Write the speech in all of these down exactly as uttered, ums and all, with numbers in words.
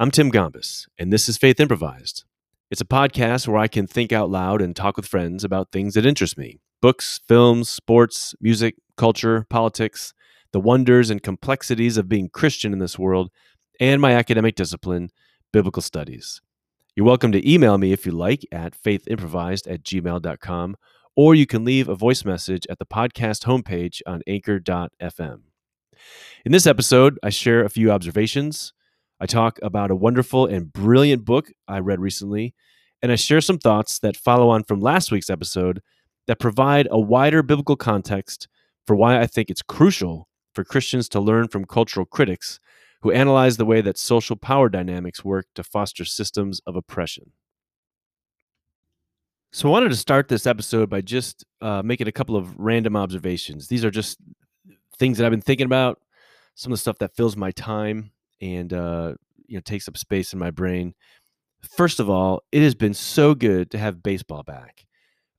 I'm Tim Gombas, and this is Faith Improvised. It's a podcast where I can think out loud and talk with friends about things that interest me. Books, films, sports, music, culture, politics, the wonders and complexities of being Christian in this world, and my academic discipline, biblical studies. You're welcome to email me if you like at faithimprovised at gmail dot com, or you can leave a voice message at the podcast homepage on anchor dot f m. In this episode, I share a few observations. I talk about a wonderful and brilliant book I read recently, and I share some thoughts that follow on from last week's episode that provide a wider biblical context for why I think it's crucial for Christians to learn from cultural critics who analyze the way that social power dynamics work to foster systems of oppression. So I wanted to start this episode by just uh, making a couple of random observations. These are just things that I've been thinking about, some of the stuff that fills my time and uh, you know, takes up space in my brain. First of all, it has been so good to have baseball back.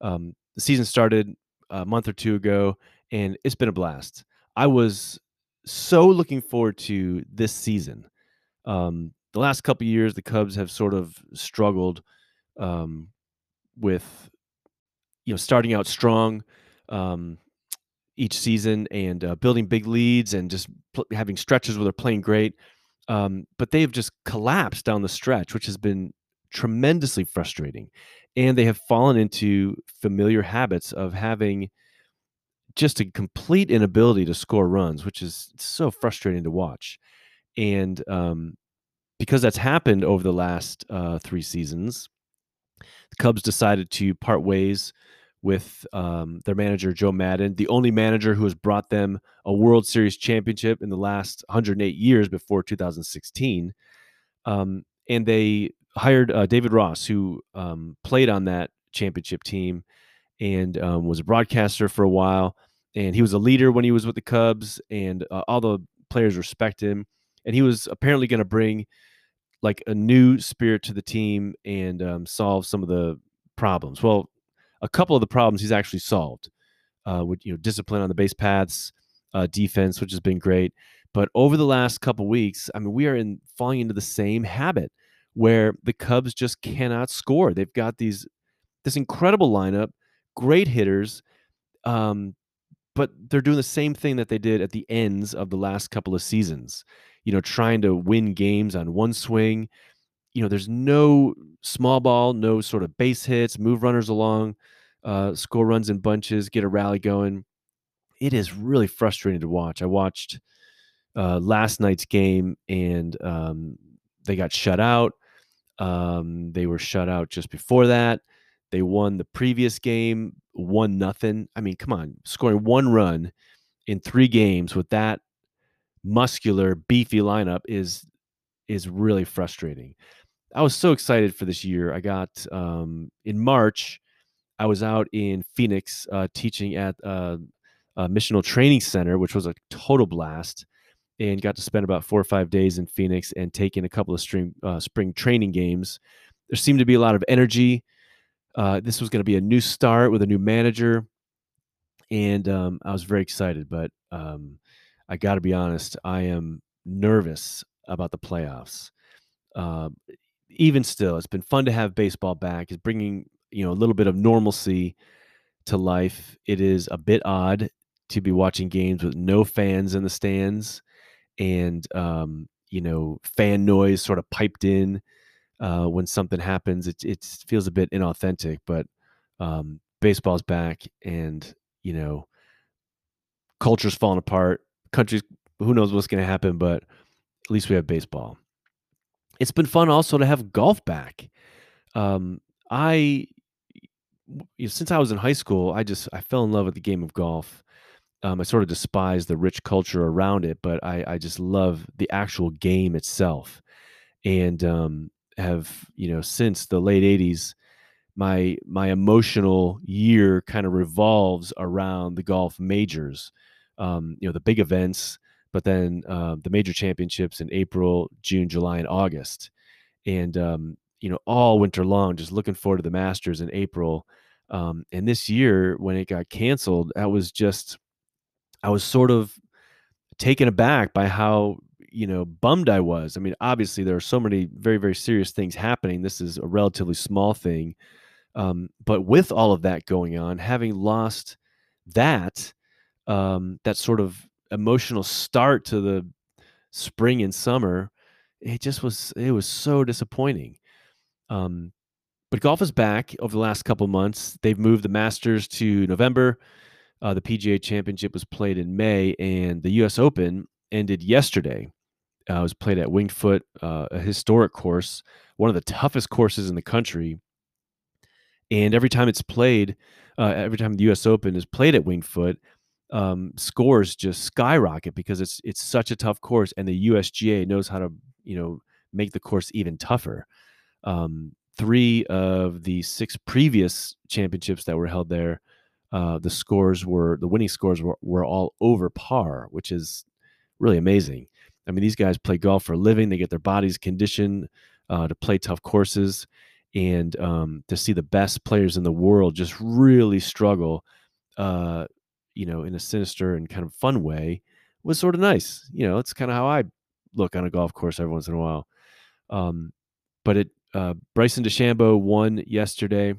Um, the season started a month or two ago, and it's been a blast. I was so looking forward to this season. Um, the last couple of years, the Cubs have sort of struggled um, with you know starting out strong um, each season and uh, building big leads and just pl- having stretches where they're playing great. Um, but they've just collapsed down the stretch, which has been tremendously frustrating. And they have fallen into familiar habits of having just a complete inability to score runs, which is so frustrating to watch. And um, because that's happened over the last uh, three seasons, the Cubs decided to part ways with um, their manager, Joe Maddon, the only manager who has brought them a World Series championship in the last one hundred eight years before two thousand sixteen. Um, and they hired uh, David Ross, who um, played on that championship team and um, was a broadcaster for a while. And he was a leader when he was with the Cubs, and uh, all the players respect him. And he was apparently going to bring like a new spirit to the team and um, solve some of the problems. Well, a couple of the problems he's actually solved, uh, with you know discipline on the base paths, uh, defense, which has been great. But over the last couple of weeks, I mean, we are in falling into the same habit where the Cubs just cannot score. They've got these this incredible lineup, great hitters, um, but they're doing the same thing that they did at the ends of the last couple of seasons. You know, trying to win games on one swing. You know, there's no small ball, no sort of base hits, move runners along, uh, score runs in bunches, get a rally going. It is really frustrating to watch. I watched uh, last night's game, and um, they got shut out. Um, they were shut out just before that. They won the previous game, one nothing. I mean, come on, scoring one run in three games with that muscular, beefy lineup is is really frustrating. I was so excited for this year. I got, um, in March, I was out in Phoenix uh, teaching at uh, a missional training center, which was a total blast, and got to spend about four or five days in Phoenix and take in a couple of spring, uh, spring training games. There seemed to be a lot of energy. Uh, this was going to be a new start with a new manager, and um, I was very excited, but um, I got to be honest, I am nervous about the playoffs. Uh, even still, it's been fun to have baseball back. It's bringing, you know, a little bit of normalcy to life. It is a bit odd to be watching games with no fans in the stands and, um, you know, fan noise sort of piped in uh, when something happens. It, it feels a bit inauthentic, but um, baseball's back and, you know, culture's falling apart. Countries, who knows what's going to happen, but at least we have baseball. It's been fun also to have golf back. Um, I, you know, since I was in high school, I just, I fell in love with the game of golf. Um, I sort of despise the rich culture around it, but I, I just love the actual game itself. And um, have, you know, since the late eighties, my, my emotional year kind of revolves around the golf majors, um, you know, the big events, but then uh, the major championships in April, June, July, and August. And, um, you know, all winter long, just looking forward to the Masters in April. Um, and this year, when it got canceled, I was just, I was sort of taken aback by how you know, bummed I was. I mean, obviously there are so many very, very serious things happening. This is a relatively small thing. Um, but with all of that going on, having lost that, um, that sort of emotional start to the spring and summer, it just was, it was so disappointing. Um, but golf is back over the last couple months. They've moved the Masters to November. Uh, the P G A Championship was played in May, and the U S Open ended yesterday. Uh, it was played at Winged Foot, uh, a historic course, one of the toughest courses in the country. And every time it's played, uh, every time the U S Open is played at Winged Foot, um, scores just skyrocket because it's it's such a tough course, and the U S G A knows how to you know make the course even tougher. Um, three of the six previous championships that were held there, Uh, the scores were the winning scores were, were all over par, which is really amazing. I mean, these guys play golf for a living. They get their bodies conditioned uh, to play tough courses, and um, to see the best players in the world just really struggle, uh, you know, in a sinister and kind of fun way was sort of nice. You know, it's kind of how I look on a golf course every once in a while. Um, but it uh, Bryson DeChambeau won yesterday,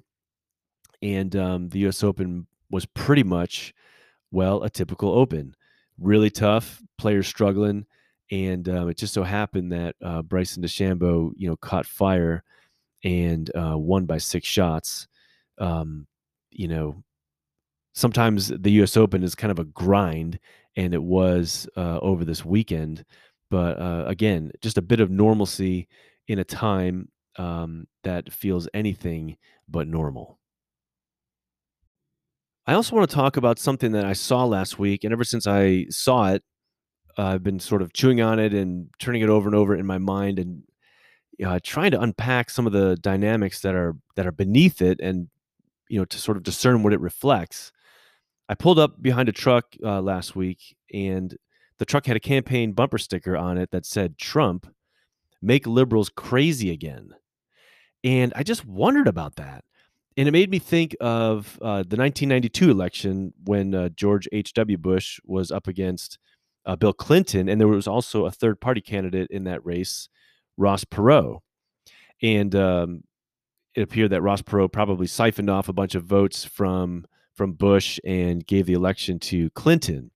and um, the U S Open was pretty much, well, a typical Open. Really tough, players struggling, and um, it just so happened that uh, Bryson DeChambeau, you know, caught fire and uh, won by six shots. Um, you know, sometimes the U S Open is kind of a grind, and it was uh, over this weekend. But uh, again, just a bit of normalcy in a time um, that feels anything but normal. I also want to talk about something that I saw last week, and ever since I saw it, uh, I've been sort of chewing on it and turning it over and over in my mind, and uh, trying to unpack some of the dynamics that are that are beneath it, and you know, to sort of discern what it reflects. I pulled up behind a truck uh, last week, and the truck had a campaign bumper sticker on it that said, "Trump, make liberals crazy again." And I just wondered about that. And it made me think of uh, the nineteen ninety-two election when uh, George H W Bush was up against uh, Bill Clinton. And there was also a third party candidate in that race, Ross Perot. And um, it appeared that Ross Perot probably siphoned off a bunch of votes from from Bush and gave the election to Clinton.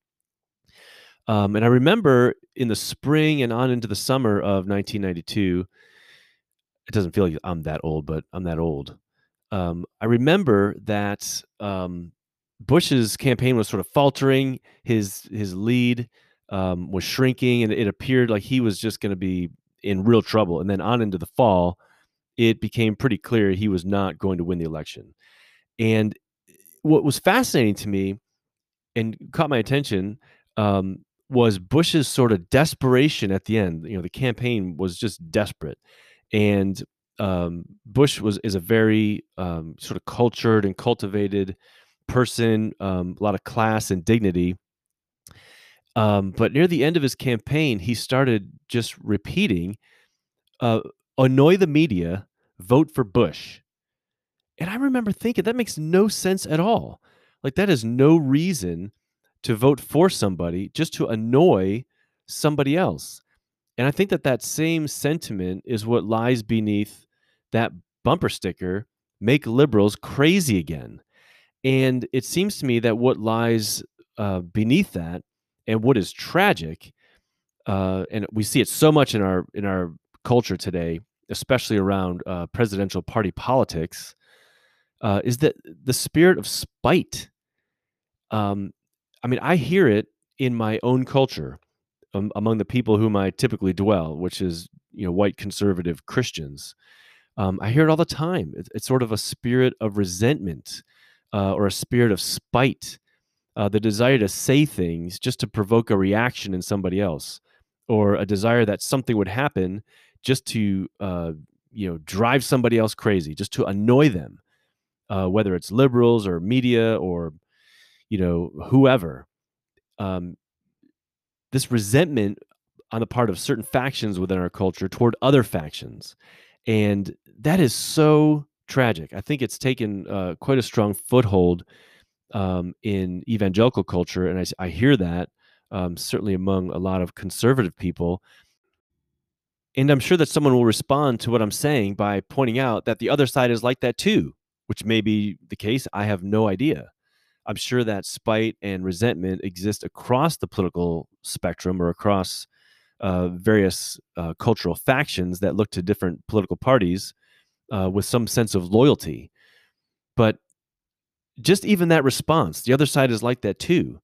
Um, and I remember in the spring and on into the summer of nineteen ninety-two, it doesn't feel like I'm that old, but I'm that old. Um, I remember that um, Bush's campaign was sort of faltering. His his lead um, was shrinking, and it appeared like he was just going to be in real trouble. And then on into the fall, it became pretty clear he was not going to win the election. And what was fascinating to me and caught my attention um, was Bush's sort of desperation at the end. You know, the campaign was just desperate, and Um, Bush was is a very um, sort of cultured and cultivated person, um, a lot of class and dignity. Um, but near the end of his campaign, he started just repeating, uh, "Annoy the media, vote for Bush." And I remember thinking that makes no sense at all. Like, that is no reason to vote for somebody just to annoy somebody else. And I think that that same sentiment is what lies beneath that bumper sticker, "Make liberals crazy again." And it seems to me that what lies uh, beneath that, and what is tragic, uh, and we see it so much in our in our culture today, especially around uh, presidential party politics, uh, is that the spirit of spite. Um, I mean, I hear it in my own culture, among the people whom I typically dwell, which is, you know, white conservative Christians. Um, I hear it all the time. It's, it's sort of a spirit of resentment uh, or a spirit of spite, uh, the desire to say things just to provoke a reaction in somebody else, or a desire that something would happen just to, uh, you know, drive somebody else crazy, just to annoy them, uh, whether it's liberals or media or, you know, whoever. Um, This resentment on the part of certain factions within our culture toward other factions. And that is so tragic. I think it's taken uh, quite a strong foothold um, in evangelical culture. And I, I hear that um, certainly among a lot of conservative people. And I'm sure that someone will respond to what I'm saying by pointing out that the other side is like that too, which may be the case. I have no idea. I'm sure that spite and resentment exist across the political spectrum or across uh, various uh, cultural factions that look to different political parties uh, with some sense of loyalty. But just even that response, the other side is like that too.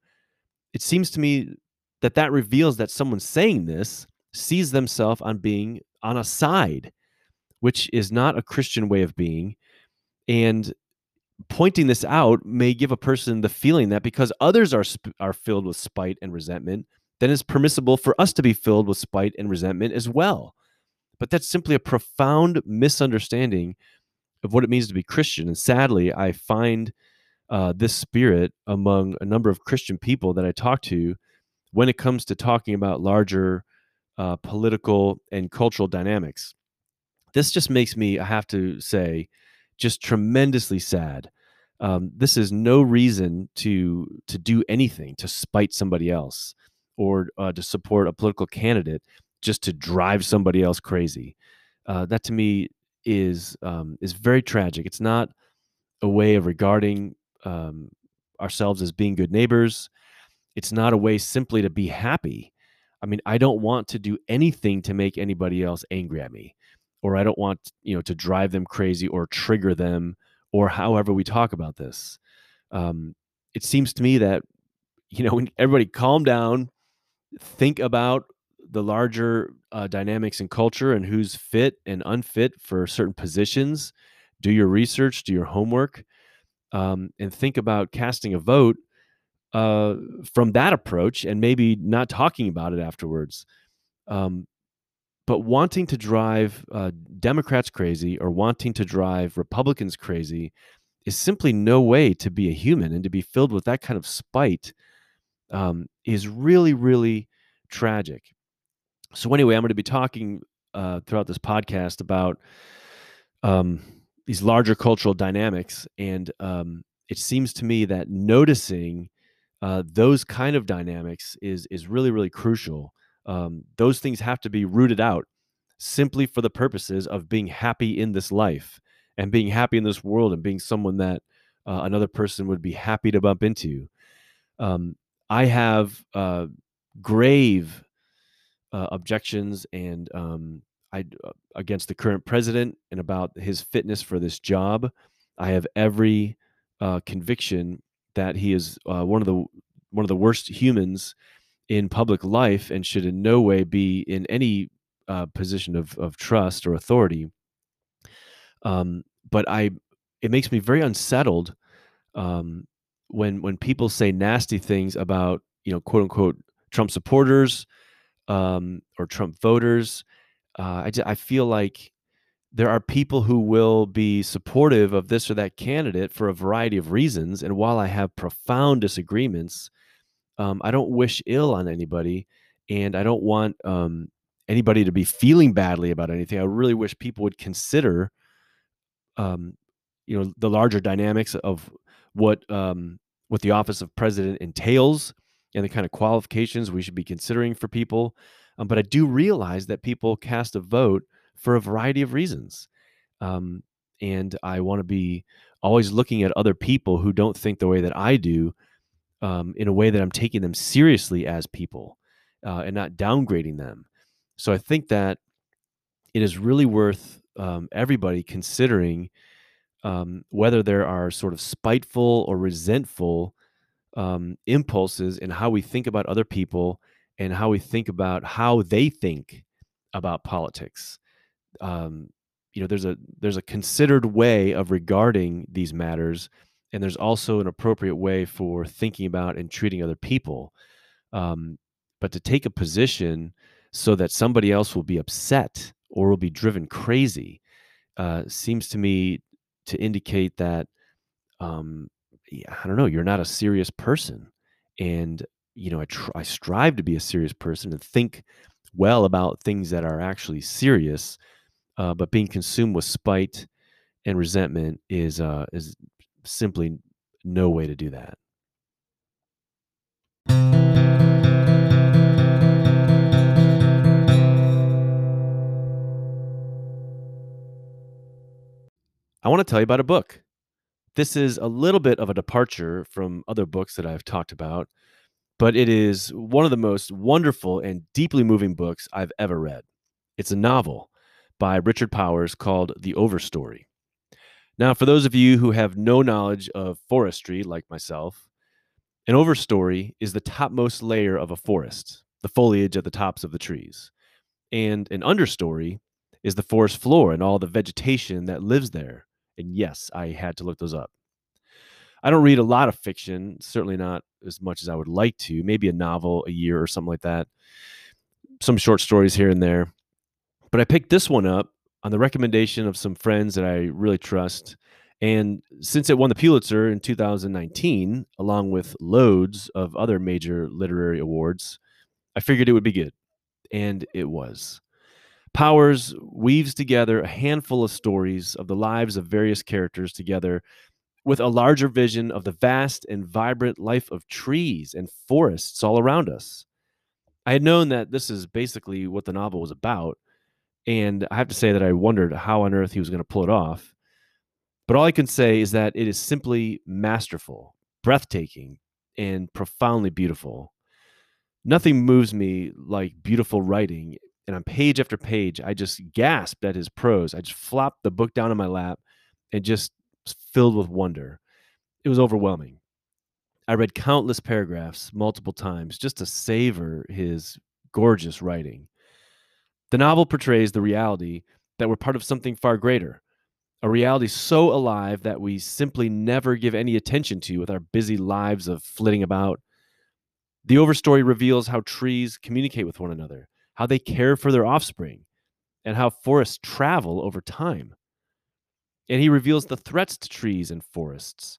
It seems to me that that reveals that someone saying this sees themselves on being on a side, which is not a Christian way of being. And pointing this out may give a person the feeling that because others are are filled with spite and resentment, then it's permissible for us to be filled with spite and resentment as well. But that's simply a profound misunderstanding of what it means to be Christian. And sadly, I find uh, this spirit among a number of Christian people that I talk to when it comes to talking about larger uh, political and cultural dynamics. This just makes me, I have to say, just tremendously sad. Um, this is no reason to to do anything to spite somebody else or uh, to support a political candidate just to drive somebody else crazy. Uh, that to me is um, is very tragic. It's not a way of regarding um, ourselves as being good neighbors. It's not a way simply to be happy. I mean, I don't want to do anything to make anybody else angry at me, or I don't want, you know, to drive them crazy or trigger them, or however we talk about this. Um, it seems to me that, you know, when everybody calm down, think about the larger uh, dynamics in culture and who's fit and unfit for certain positions, do your research, do your homework, um, and think about casting a vote uh, from that approach and maybe not talking about it afterwards. Um, But wanting to drive uh, Democrats crazy or wanting to drive Republicans crazy is simply no way to be a human, and to be filled with that kind of spite um, is really, really tragic. So anyway, I'm going to be talking uh, throughout this podcast about um, these larger cultural dynamics, and um, it seems to me that noticing uh, those kind of dynamics is is really, really crucial. Um, those things have to be rooted out simply for the purposes of being happy in this life and being happy in this world and being someone that uh, another person would be happy to bump into. Um, I have uh, grave uh, objections and um, I uh, against the current president and about his fitness for this job. I have every uh, conviction that he is uh, one of the one of the worst humans in public life and should in no way be in any uh, position of, of trust or authority. Um, but I, it makes me very unsettled um, when when people say nasty things about, you know, quote unquote Trump supporters um, or Trump voters. Uh, I, I feel like there are people who will be supportive of this or that candidate for a variety of reasons. And while I have profound disagreements, Um, I don't wish ill on anybody, and I don't want um, anybody to be feeling badly about anything. I really wish people would consider, um, you know, the larger dynamics of what um, what the office of president entails and the kind of qualifications we should be considering for people. Um, but I do realize that people cast a vote for a variety of reasons, um, and I want to be always looking at other people who don't think the way that I do, Um, in a way that I'm taking them seriously as people uh, and not downgrading them. So I think that it is really worth um, everybody considering um, whether there are sort of spiteful or resentful um, impulses in how we think about other people and how we think about how they think about politics. Um, you know, there's a there's a considered way of regarding these matters, and there's also an appropriate way for thinking about and treating other people. Um, but to take a position so that somebody else will be upset or will be driven crazy uh, seems to me to indicate that, um, I don't know, you're not a serious person. And, you know, I, tr- I strive to be a serious person and think well about things that are actually serious, uh, but being consumed with spite and resentment is uh, is. Simply no way to do that. I want to tell you about a book. This is a little bit of a departure from other books that I've talked about, but it is one of the most wonderful and deeply moving books I've ever read. It's a novel by Richard Powers called The Overstory. Now, for those of you who have no knowledge of forestry like myself, an overstory is the topmost layer of a forest, the foliage at the tops of the trees. And an understory is the forest floor and all the vegetation that lives there. And yes, I had to look those up. I don't read a lot of fiction, certainly not as much as I would like to, maybe a novel a year or something like that, some short stories here and there. But I picked this one up on the recommendation of some friends that I really trust. And since it won the Pulitzer in two thousand nineteen, along with loads of other major literary awards, I figured it would be good. And it was. Powers weaves together a handful of stories of the lives of various characters together with a larger vision of the vast and vibrant life of trees and forests all around us. I had known that this is basically what the novel was about, and I have to say that I wondered how on earth he was going to pull it off. But all I can say is that it is simply masterful, breathtaking, and profoundly beautiful. Nothing moves me like beautiful writing, and on page after page, I just gasped at his prose. I just flopped the book down on my lap and just filled with wonder. It was overwhelming. I read countless paragraphs multiple times just to savor his gorgeous writing. The novel portrays the reality that we're part of something far greater, a reality so alive that we simply never give any attention to with our busy lives of flitting about. The Overstory reveals how trees communicate with one another, how they care for their offspring, and how forests travel over time. And he reveals the threats to trees and forests,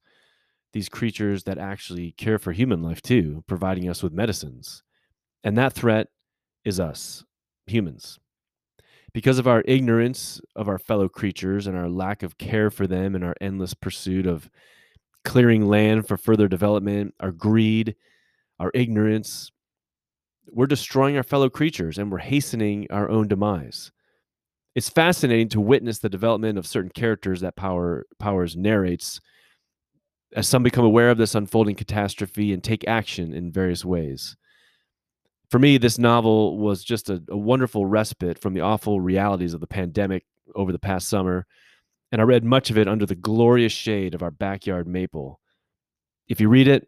these creatures that actually care for human life too, providing us with medicines. And that threat is us, humans. Because of our ignorance of our fellow creatures and our lack of care for them and our endless pursuit of clearing land for further development, our greed, our ignorance, we're destroying our fellow creatures and we're hastening our own demise. It's fascinating to witness the development of certain characters that Power, Powers narrates as some become aware of this unfolding catastrophe and take action in various ways. For me, this novel was just a, a wonderful respite from the awful realities of the pandemic over the past summer, and I read much of it under the glorious shade of our backyard maple. If you read it,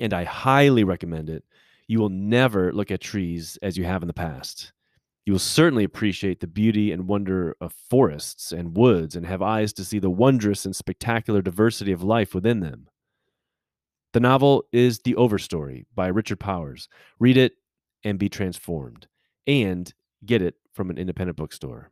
and I highly recommend it, you will never look at trees as you have in the past. You will certainly appreciate the beauty and wonder of forests and woods and have eyes to see the wondrous and spectacular diversity of life within them. The novel is The Overstory by Richard Powers. Read it and be transformed. And get it from an independent bookstore.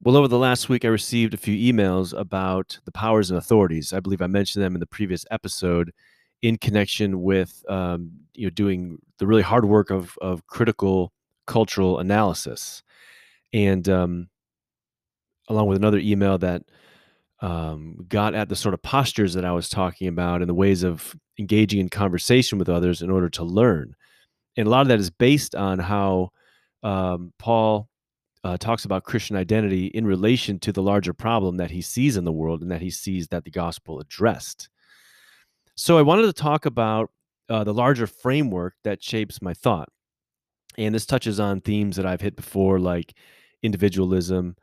Well, over the last week, I received a few emails about the powers and authorities. I believe I mentioned them in the previous episode in connection with um, you know, doing the really hard work of, of critical cultural analysis. And um, along with another email that um, got at the sort of postures that I was talking about and the ways of engaging in conversation with others in order to learn. And a lot of that is based on how um, Paul... Uh, talks about Christian identity in relation to the larger problem that he sees in the world and that he sees that the gospel addressed. So I wanted to talk about uh, the larger framework that shapes my thought. And this touches on themes that I've hit before, like individualism.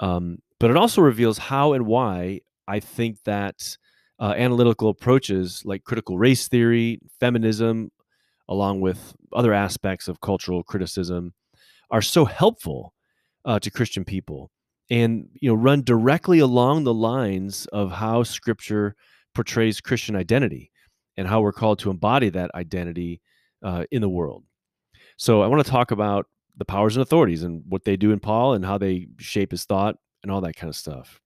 Um, but it also reveals how and why I think that uh, analytical approaches like critical race theory, feminism, along with other aspects of cultural criticism, are so helpful Uh, to Christian people, and you know, run directly along the lines of how Scripture portrays Christian identity and how we're called to embody that identity uh, in the world. So I want to talk about the powers and authorities and what they do in Paul and how they shape his thought and all that kind of stuff.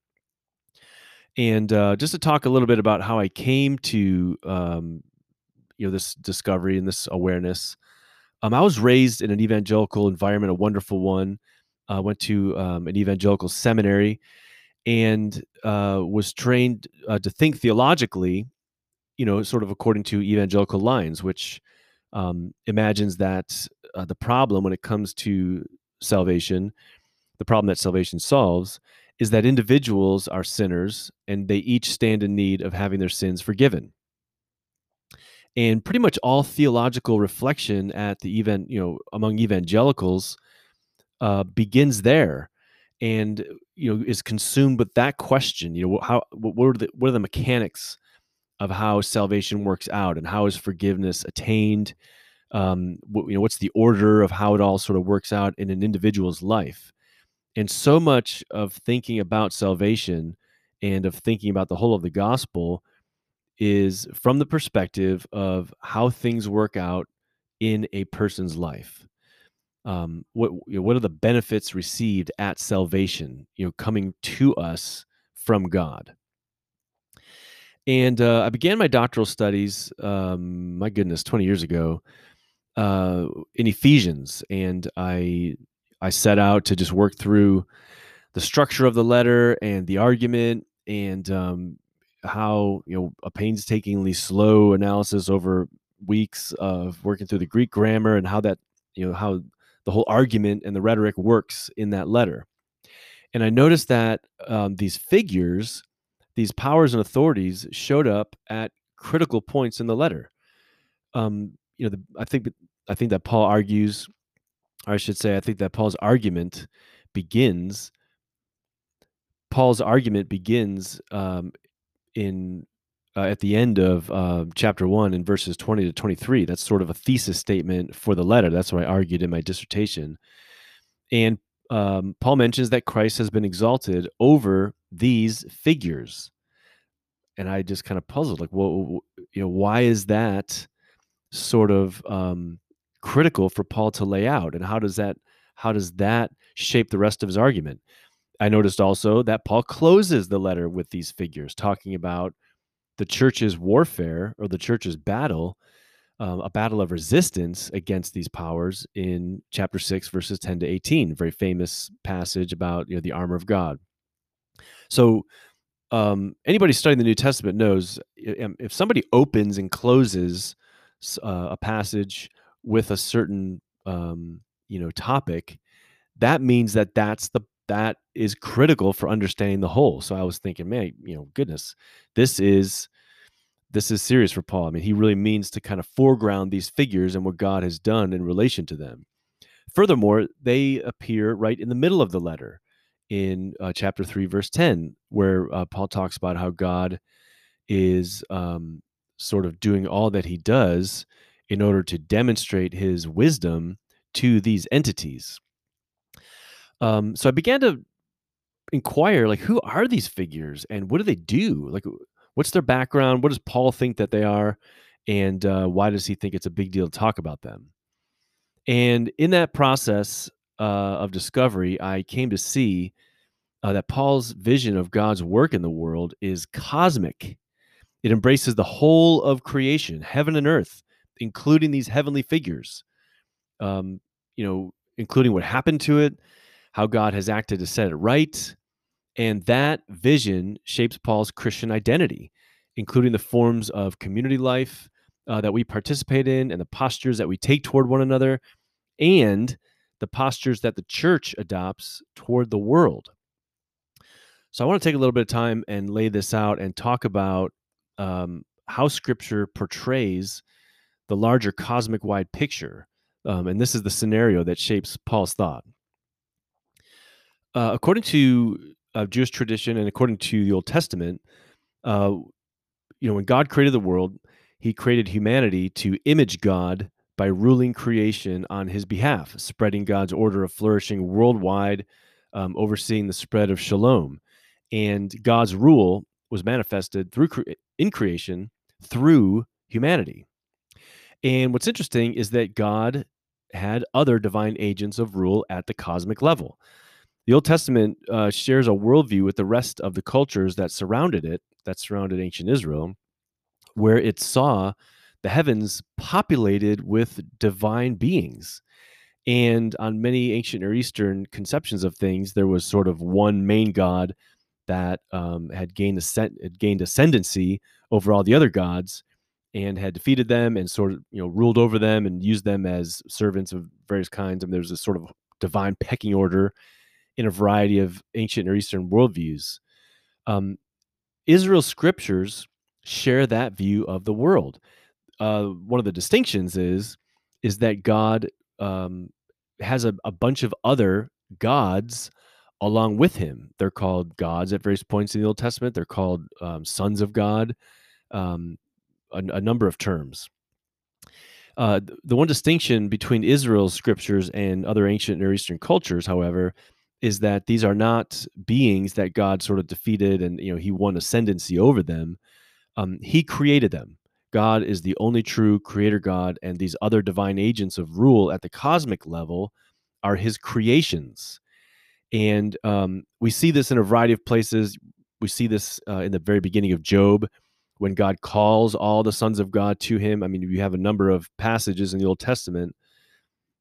And uh, just to talk a little bit about how I came to um, you know, this discovery and this awareness. Um, I was raised in an evangelical environment, a wonderful one. I uh, went to um, an evangelical seminary and uh, was trained uh, to think theologically you know, sort of according to evangelical lines, which um, imagines that uh, the problem when it comes to salvation, the problem that salvation solves, is that individuals are sinners and they each stand in need of having their sins forgiven. And pretty much all theological reflection at the even, you know, among evangelicals uh, begins there, and you know, is consumed with that question. You know, how what are the what are the mechanics of how salvation works out, and how is forgiveness attained? Um, what, you know, what's the order of how it all sort of works out in an individual's life? And so much of thinking about salvation and of thinking about the whole of the gospel is from the perspective of how things work out in a person's life. Um, what what are the benefits received at salvation, you know, coming to us from God? And uh, I began my doctoral studies, um, my goodness, twenty years ago, uh, in Ephesians, and I I set out to just work through the structure of the letter and the argument, and um, how, you know, a painstakingly slow analysis over weeks of working through the Greek grammar, and how that, you know, how the whole argument and the rhetoric works in that letter. And I noticed that um, these figures, these powers and authorities, showed up at critical points in the letter. Um, you know, the, I think that I think that Paul argues. Or I should say, I think that Paul's argument begins, Paul's argument begins um, in uh, at the end of uh, chapter one in verses twenty to twenty-three. That's sort of a thesis statement for the letter. That's what I argued in my dissertation. And um, Paul mentions that Christ has been exalted over these figures. And I just kind of puzzled, like, well, you know, why is that sort of... Um, critical for Paul to lay out, and how does that how does that shape the rest of his argument? I noticed also that Paul closes the letter with these figures, talking about the church's warfare, or the church's battle, um, a battle of resistance against these powers in chapter six, verses ten to eighteen, very famous passage about, you know, the armor of God. So um, anybody studying the New Testament knows, if somebody opens and closes uh, a passage with a certain, um, you know, topic, that means that that's the, that is critical for understanding the whole. So I was thinking, man, you know, goodness, this is, this is serious for Paul. I mean, he really means to kind of foreground these figures and what God has done in relation to them. Furthermore, they appear right in the middle of the letter in uh, chapter three, verse ten, where uh, Paul talks about how God is um, sort of doing all that he does in order to demonstrate his wisdom to these entities. Um, so I began to inquire, like, who are these figures and what do they do? Like, what's their background? What does Paul think that they are? And uh, why does he think it's a big deal to talk about them? And in that process uh, of discovery, I came to see uh, that Paul's vision of God's work in the world is cosmic. It embraces the whole of creation, heaven and earth, including these heavenly figures, um, you know, including what happened to it, how God has acted to set it right. And that vision shapes Paul's Christian identity, including the forms of community life uh, that we participate in, and the postures that we take toward one another, and the postures that the church adopts toward the world. So I want to take a little bit of time and lay this out and talk about um, how Scripture portrays the larger cosmic wide picture. Um, and this is the scenario that shapes Paul's thought. Uh, according to uh, Jewish tradition and according to the Old Testament, uh, you know, when God created the world, he created humanity to image God by ruling creation on his behalf, spreading God's order of flourishing worldwide, um, overseeing the spread of shalom. And God's rule was manifested through cre- in creation through humanity. And what's interesting is that God had other divine agents of rule at the cosmic level. The Old Testament uh, shares a worldview with the rest of the cultures that surrounded it, that surrounded ancient Israel, where it saw the heavens populated with divine beings. And on many ancient or Eastern conceptions of things, there was sort of one main God that um, had gained ascend- had gained ascendancy over all the other gods, and had defeated them and sort of, you know, ruled over them and used them as servants of various kinds. I mean, there's a sort of divine pecking order in a variety of ancient or Eastern worldviews. Um, Israel's scriptures share that view of the world. Uh, one of the distinctions is, is that God um, has a, a bunch of other gods along with him. They're called gods at various points in the Old Testament. They're called um, sons of God, um, a, a number of terms. Uh, the one distinction between Israel's scriptures and other ancient Near Eastern cultures, however, is that these are not beings that God sort of defeated and, you know, he won ascendancy over them. Um, he created them. God is the only true creator God, and these other divine agents of rule at the cosmic level are his creations. And um, we see this in a variety of places. We see this uh, in the very beginning of Job, when God calls all the sons of God to him. I mean, you have a number of passages in the Old Testament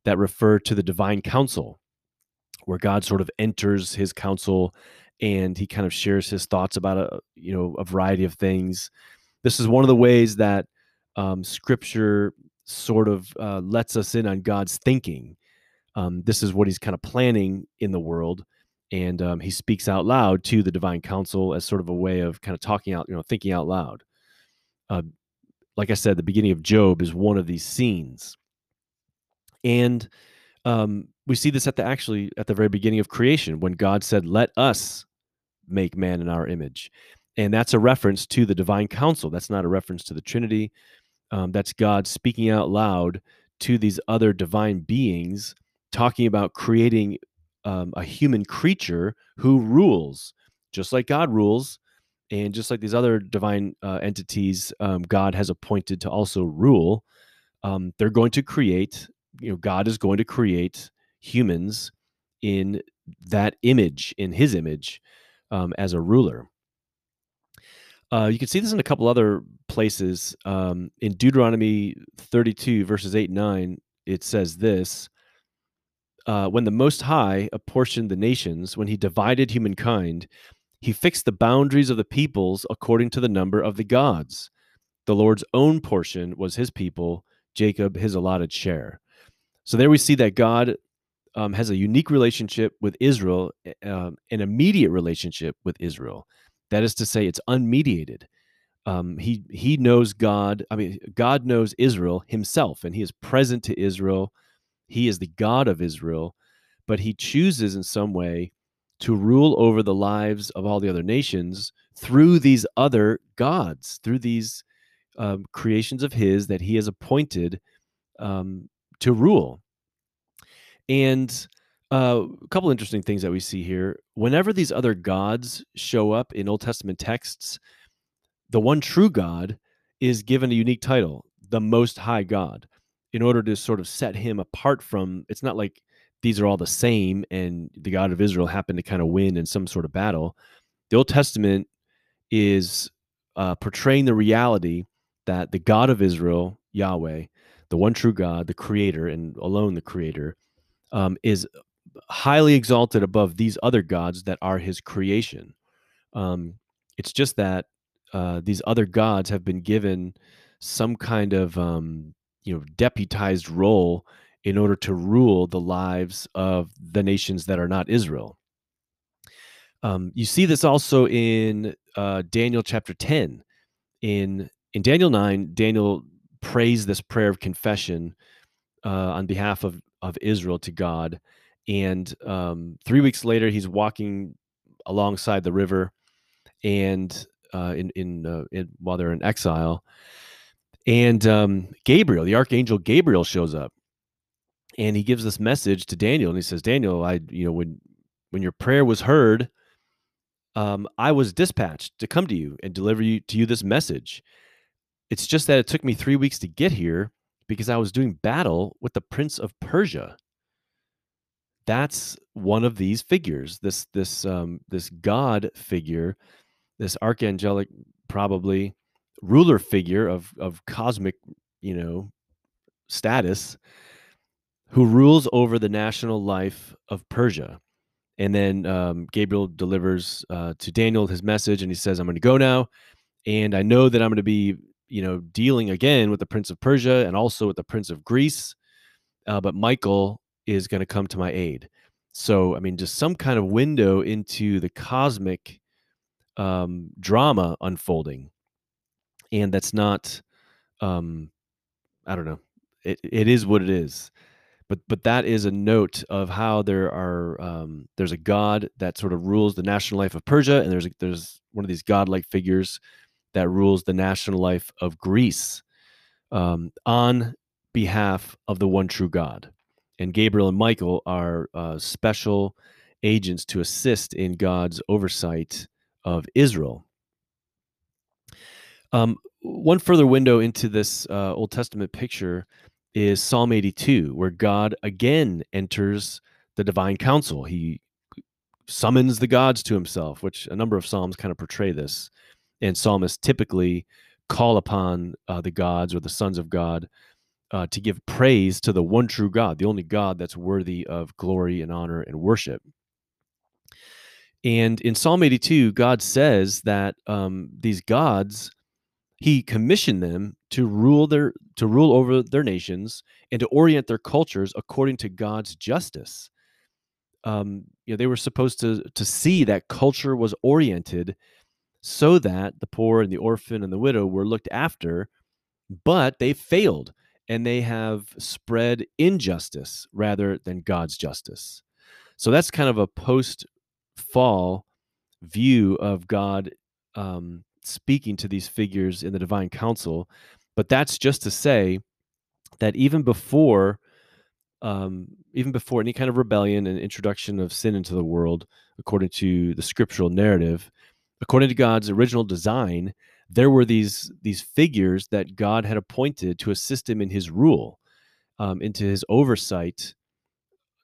that refer to the divine counsel, where God sort of enters his counsel and he kind of shares his thoughts about a, you know, a variety of things. This is one of the ways that um, Scripture sort of uh, lets us in on God's thinking. Um, this is what he's kind of planning in the world, and um, he speaks out loud to the divine counsel as sort of a way of kind of talking out, you know, thinking out loud. Uh, like I said, the beginning of Job is one of these scenes, and um, we see this at the actually at the very beginning of creation when God said, "Let us make man in our image," and that's a reference to the divine counsel. That's not a reference to the Trinity. Um, that's God speaking out loud to these other divine beings, talking about creating um, a human creature who rules, just like God rules, and just like these other divine uh, entities um, God has appointed to also rule. Um, they're going to create, you know, God is going to create humans in that image, in his image, um, as a ruler. Uh, you can see this in a couple other places. Um, in Deuteronomy thirty-two, verses eight and nine, it says this, Uh, when the Most High apportioned the nations, when he divided humankind, he fixed the boundaries of the peoples according to the number of the gods. The Lord's own portion was his people, Jacob his allotted share. So there we see that God um, has a unique relationship with Israel, um, an immediate relationship with Israel. That is to say, it's unmediated. Um, he he knows God. I mean, God knows Israel himself, and he is present to Israel. He is the God of Israel, but he chooses in some way to rule over the lives of all the other nations through these other gods, through these um, creations of his that he has appointed um, to rule. And uh, a couple interesting things that we see here. Whenever these other gods show up in Old Testament texts, the one true God is given a unique title, the Most High God, in order to sort of set him apart from, it's not like these are all the same and the God of Israel happened to kind of win in some sort of battle. The Old Testament is uh, portraying the reality that the God of Israel, Yahweh, the one true God, the creator and alone the creator, um, is highly exalted above these other gods that are his creation. Um, it's just that uh, these other gods have been given some kind of um, you know, deputized role in order to rule the lives of the nations that are not Israel. Um, you see this also in uh, Daniel chapter ten. In in Daniel nine, Daniel prays this prayer of confession uh, on behalf of, of Israel to God. And um, three weeks later, he's walking alongside the river, and uh, in in, uh, in while they're in exile. And um, Gabriel, the archangel Gabriel, shows up, and he gives this message to Daniel, and he says, "Daniel, I, you know, when when your prayer was heard, um, I was dispatched to come to you and deliver you to you this message. It's just that it took me three weeks to get here because I was doing battle with the prince of Persia." That's one of these figures, this this um, this God figure, this archangelic probably ruler figure of, of cosmic, you know, status, who rules over the national life of Persia. And then um, Gabriel delivers uh, to Daniel his message, and he says, "I'm going to go now, and I know that I'm going to be you know, dealing again with the Prince of Persia and also with the Prince of Greece. Uh, but Michael is going to come to my aid. So, I mean, just some kind of window into the cosmic um, drama unfolding. And that's not, um, I don't know, it it is what it is. But but that is a note of how there are um, there's a god that sort of rules the national life of Persia, and there's a, there's one of these godlike figures that rules the national life of Greece um, on behalf of the one true God. And Gabriel and Michael are uh, special agents to assist in God's oversight of Israel. Um, one further window into this uh, Old Testament picture is Psalm eighty-two, where God again enters the divine council. He summons the gods to himself, which a number of Psalms kind of portray this. And psalmists typically call upon uh, the gods or the sons of God uh, to give praise to the one true God, the only God that's worthy of glory and honor and worship. And in Psalm eighty-two, God says that um, these gods, he commissioned them to rule their to rule over their nations and to orient their cultures according to God's justice. Um, you know, they were supposed to to see that culture was oriented so that the poor and the orphan and the widow were looked after, but they failed and they have spread injustice rather than God's justice. So that's kind of a post-fall view of God um, speaking to these figures in the divine council, but that's just to say that even before, um, even before any kind of rebellion and introduction of sin into the world, according to the scriptural narrative, according to God's original design, there were these these figures that God had appointed to assist him in his rule, um, into his oversight,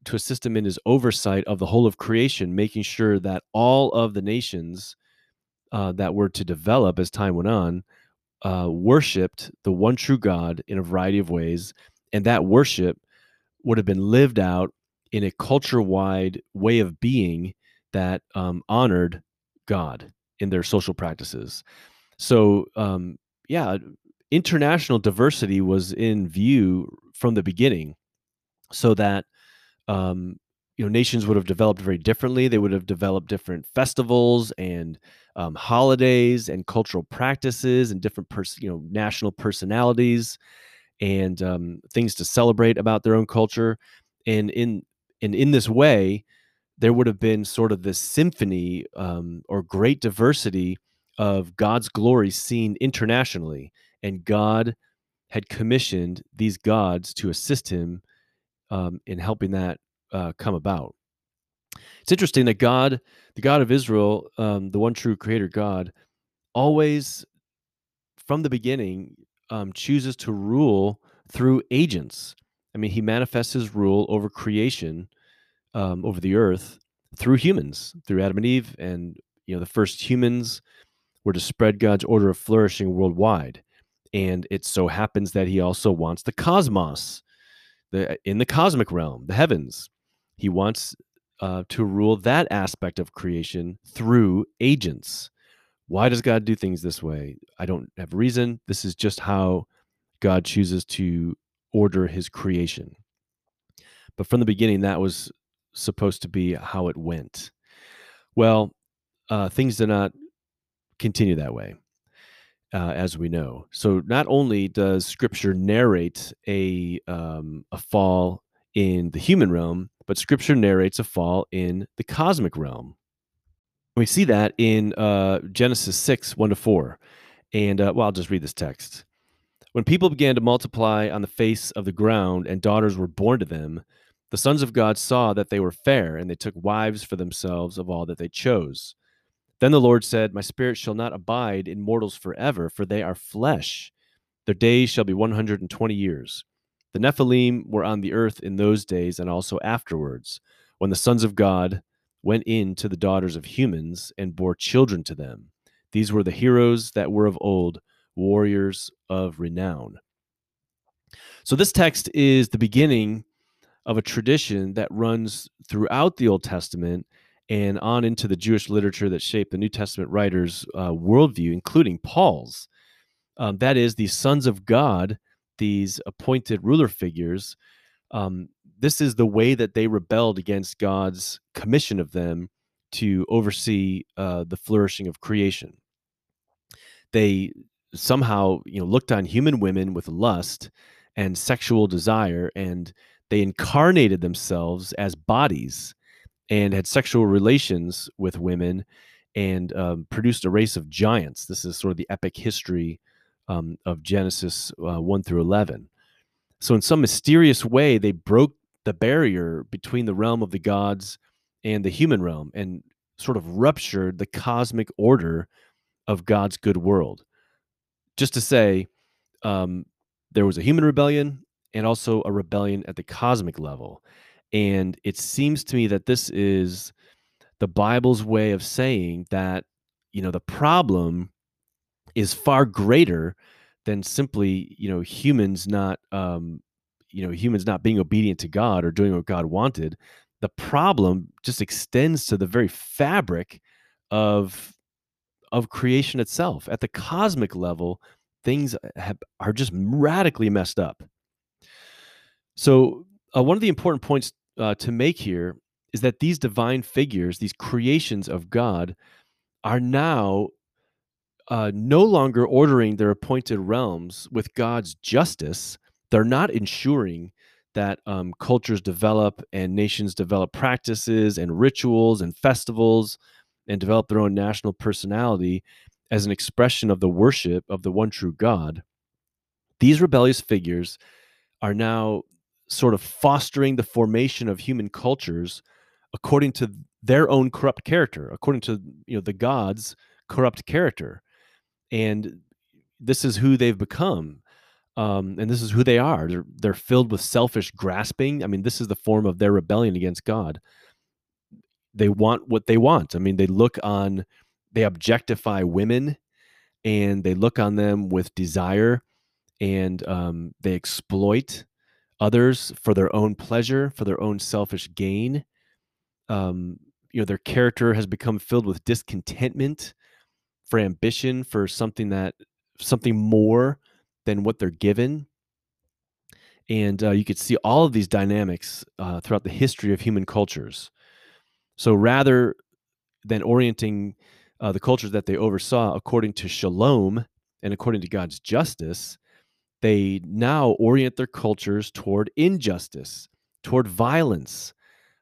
to assist him in his oversight of the whole of creation, making sure that all of the nations Uh, that were to develop as time went on, uh, worshipped the one true God in a variety of ways. And that worship would have been lived out in a culture-wide way of being that um, honored God in their social practices. So, um, yeah, international diversity was in view from the beginning so that um, you know, nations would have developed very differently. They would have developed different festivals and um, holidays and cultural practices and different, pers- you know, national personalities and um, things to celebrate about their own culture. And in and in this way, there would have been sort of this symphony um, or great diversity of God's glory seen internationally. And God had commissioned these gods to assist him um, in helping that Uh, come about. It's interesting that God, the God of Israel, um, the one true creator God, always from the beginning um, chooses to rule through agents. I mean, he manifests his rule over creation, um, over the earth, through humans, through Adam and Eve. And, you know, the first humans were to spread God's order of flourishing worldwide. And it so happens that he also wants the cosmos, the, in the cosmic realm, the heavens. He wants uh, to rule that aspect of creation through agents. Why does God do things this way? I don't have a reason. This is just how God chooses to order his creation. But from the beginning, that was supposed to be how it went. Well, uh, things did not continue that way, uh, as we know. So not only does Scripture narrate a um, a fall in the human realm, but Scripture narrates a fall in the cosmic realm. We see that in uh, Genesis six, one to four. And, uh, well, I'll just read this text. When people began to multiply on the face of the ground and daughters were born to them, the sons of God saw that they were fair, and they took wives for themselves of all that they chose. Then the Lord said, "My spirit shall not abide in mortals forever, for they are flesh. Their days shall be one hundred twenty years. The Nephilim were on the earth in those days and also afterwards, when the sons of God went in to the daughters of humans and bore children to them. These were the heroes that were of old, warriors of renown." So this text is the beginning of a tradition that runs throughout the Old Testament and on into the Jewish literature that shaped the New Testament writers' uh, worldview, including Paul's. Um, that is, the sons of God, these appointed ruler figures, um, this is the way that they rebelled against God's commission of them to oversee uh, the flourishing of creation. They somehow, you know, looked on human women with lust and sexual desire, and they incarnated themselves as bodies and had sexual relations with women and um, produced a race of giants. This is sort of the epic history um, of Genesis uh, one through eleven. So in some mysterious way, they broke the barrier between the realm of the gods and the human realm and sort of ruptured the cosmic order of God's good world. Just to say, um, there was a human rebellion and also a rebellion at the cosmic level. And it seems to me that this is the Bible's way of saying that, you know, the problem is far greater than simply, you know, humans not, um, you know, humans not being obedient to God or doing what God wanted. The problem just extends to the very fabric of, of creation itself. At the cosmic level, things have, are just radically messed up. So uh, one of the important points uh, to make here is that these divine figures, these creations of God, are now uh, no longer ordering their appointed realms with God's justice. They're not ensuring that um, cultures develop and nations develop practices and rituals and festivals and develop their own national personality as an expression of the worship of the one true God. These rebellious figures are now sort of fostering the formation of human cultures according to their own corrupt character, according to, you know, the God's corrupt character. And this is who they've become. Um, and this is who they are. They're, they're filled with selfish grasping. I mean, this is the form of their rebellion against God. They want what they want. I mean, they look on, they objectify women, and they look on them with desire, and um, they exploit others for their own pleasure, for their own selfish gain. Um, you know, their character has become filled with discontentment, for ambition, for something that, something more than what they're given. And uh, you could see all of these dynamics uh, throughout the history of human cultures. So rather than orienting uh, the cultures that they oversaw according to shalom and according to God's justice, they now orient their cultures toward injustice, toward violence,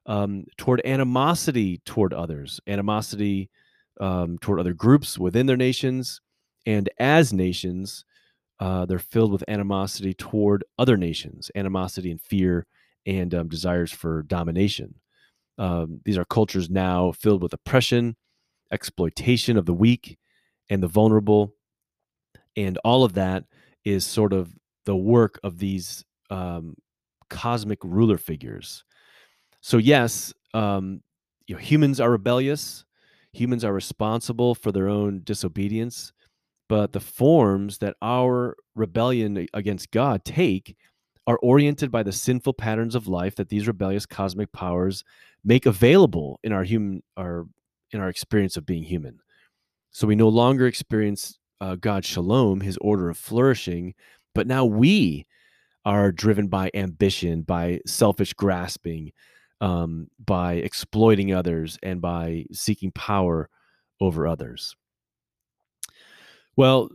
um, toward animosity toward others, animosity um, toward other groups within their nations, and as nations, Uh, they're filled with animosity toward other nations, animosity and fear and um, desires for domination. Um, these are cultures now filled with oppression, exploitation of the weak and the vulnerable. And all of that is sort of the work of these um, cosmic ruler figures. So yes, um, you know, humans are rebellious. Humans are responsible for their own disobedience. But the forms that our rebellion against God take are oriented by the sinful patterns of life that these rebellious cosmic powers make available in our human, our in our experience of being human. So we no longer experience uh, God's shalom, His order of flourishing, but now we are driven by ambition, by selfish grasping, um, by exploiting others, and by seeking power over others. Well,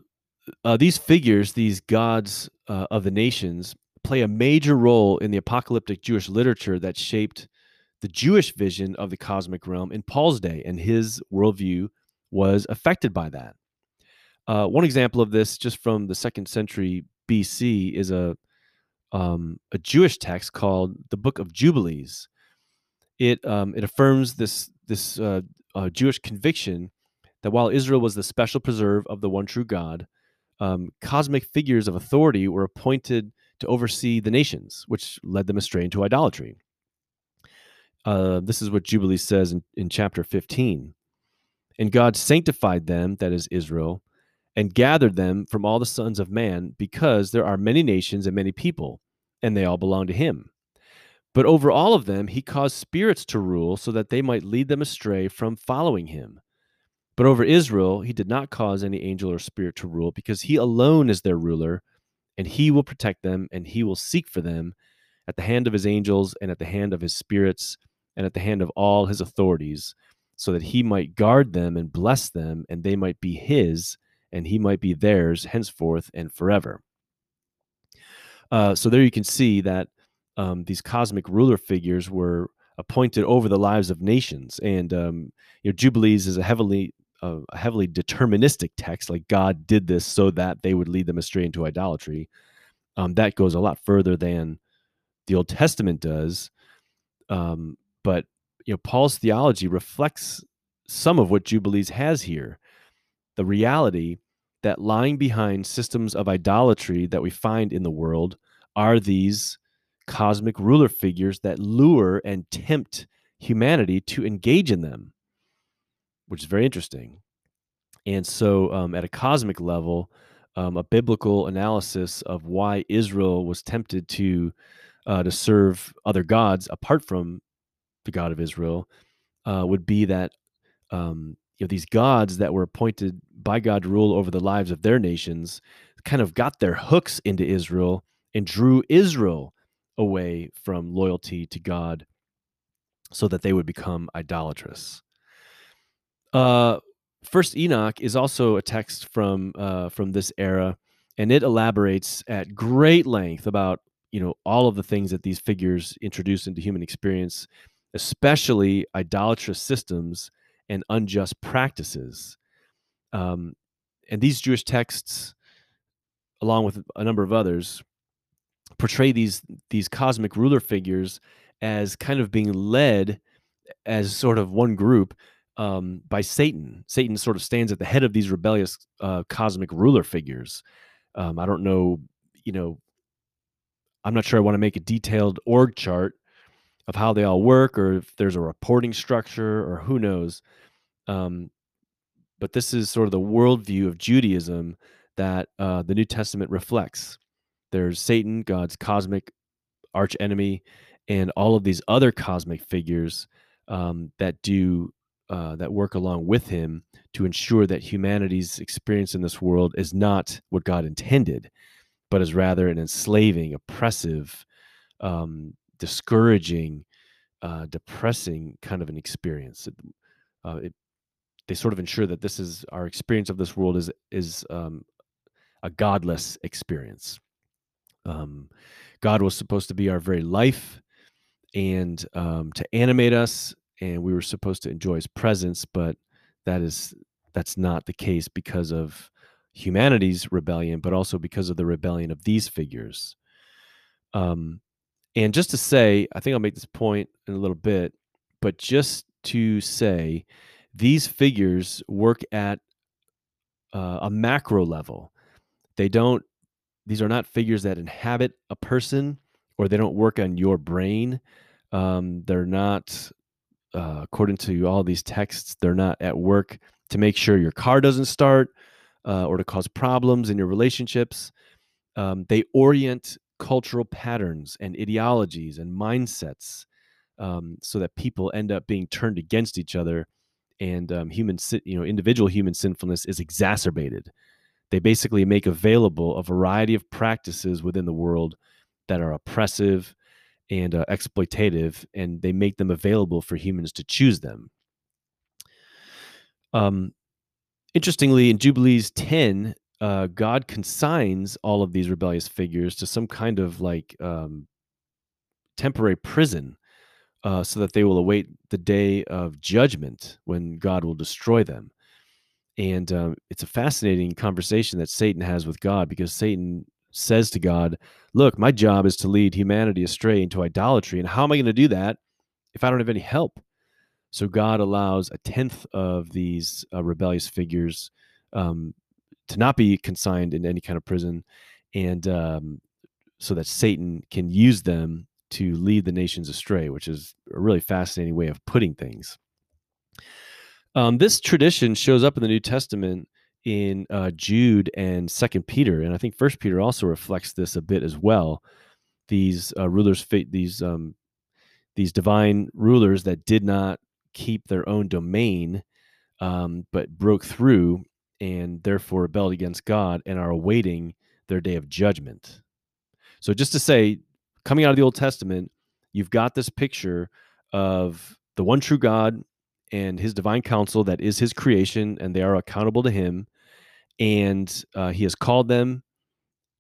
uh, these figures, these gods uh, of the nations, play a major role in the apocalyptic Jewish literature that shaped the Jewish vision of the cosmic realm in Paul's day, and his worldview was affected by that. Uh, one example of this, just from the second century B C, is a, um, a Jewish text called the Book of Jubilees. It, um, it affirms this, this uh, uh, Jewish conviction that while Israel was the special preserve of the one true God, um, cosmic figures of authority were appointed to oversee the nations, which led them astray into idolatry. Uh, this is what Jubilee says in, in chapter fifteen. And God sanctified them, that is Israel, and gathered them from all the sons of man, because there are many nations and many people, and they all belong to him. But over all of them he caused spirits to rule, so that they might lead them astray from following him. But over Israel, he did not cause any angel or spirit to rule, because he alone is their ruler, and he will protect them, and he will seek for them at the hand of his angels, and at the hand of his spirits, and at the hand of all his authorities, so that he might guard them and bless them, and they might be his, and he might be theirs henceforth and forever. Uh, so there you can see that um, these cosmic ruler figures were appointed over the lives of nations. And um, you know, Jubilees is a heavily uh, a heavily deterministic text, like God did this so that they would lead them astray into idolatry. Um, that goes a lot further than the Old Testament does. Um, but you know, Paul's theology reflects some of what Jubilees has here, the reality that lying behind systems of idolatry that we find in the world are these cosmic ruler figures that lure and tempt humanity to engage in them, which is very interesting. And so um, at a cosmic level, um, a biblical analysis of why Israel was tempted to uh, to serve other gods apart from the God of Israel uh, would be that um, you know, these gods that were appointed by God to rule over the lives of their nations kind of got their hooks into Israel and drew Israel away from loyalty to God so that they would become idolatrous. Uh, First Enoch is also a text from uh, from this era, and it elaborates at great length about, you know, all of the things that these figures introduced into human experience, especially idolatrous systems and unjust practices. Um, and these Jewish texts, along with a number of others, portray these these cosmic ruler figures as kind of being led as sort of one group um, by Satan. Satan sort of stands at the head of these rebellious uh, cosmic ruler figures. Um, I don't know, you know, I'm not sure I want to make a detailed org chart of how they all work, or if there's a reporting structure, or who knows. Um, but this is sort of the worldview of Judaism that uh, the New Testament reflects. There's Satan, God's cosmic arch enemy, and all of these other cosmic figures um, that do uh, that work along with him to ensure that humanity's experience in this world is not what God intended, but is rather an enslaving, oppressive, um, discouraging, uh, depressing kind of an experience. Uh, it, they sort of ensure that this is our experience of this world is is um, a godless experience. Um, God was supposed to be our very life and um, to animate us, and we were supposed to enjoy his presence, but that is that's not the case because of humanity's rebellion, but also because of the rebellion of these figures. Um, and just to say, I think I'll make this point in a little bit, but just to say, these figures work at uh, a macro level. They don't These are not figures that inhabit a person, or they don't work on your brain. Um, they're not, uh, according to all these texts, they're not at work to make sure your car doesn't start uh, or to cause problems in your relationships. Um, they orient cultural patterns and ideologies and mindsets um, so that people end up being turned against each other, and um, human, you know, individual human sinfulness is exacerbated. They basically make available a variety of practices within the world that are oppressive and uh, exploitative, and they make them available for humans to choose them. Um, interestingly, in Jubilees ten, uh, God consigns all of these rebellious figures to some kind of like um, temporary prison uh, so that they will await the day of judgment when God will destroy them. And um, it's a fascinating conversation that Satan has with God, because Satan says to God, look, my job is to lead humanity astray into idolatry. And how am I going to do that if I don't have any help? So God allows a tenth of these uh, rebellious figures um, to not be consigned in any kind of prison, and um, so that Satan can use them to lead the nations astray, which is a really fascinating way of putting things. Um, this tradition shows up in the New Testament in uh, Jude and Second Peter, and I think First Peter also reflects this a bit as well. These uh, rulers, these um, these divine rulers that did not keep their own domain, um, but broke through and therefore rebelled against God and are awaiting their day of judgment. So just to say, coming out of the Old Testament, you've got this picture of the one true God and his divine counsel that is his creation, and they are accountable to him. And uh, he has called them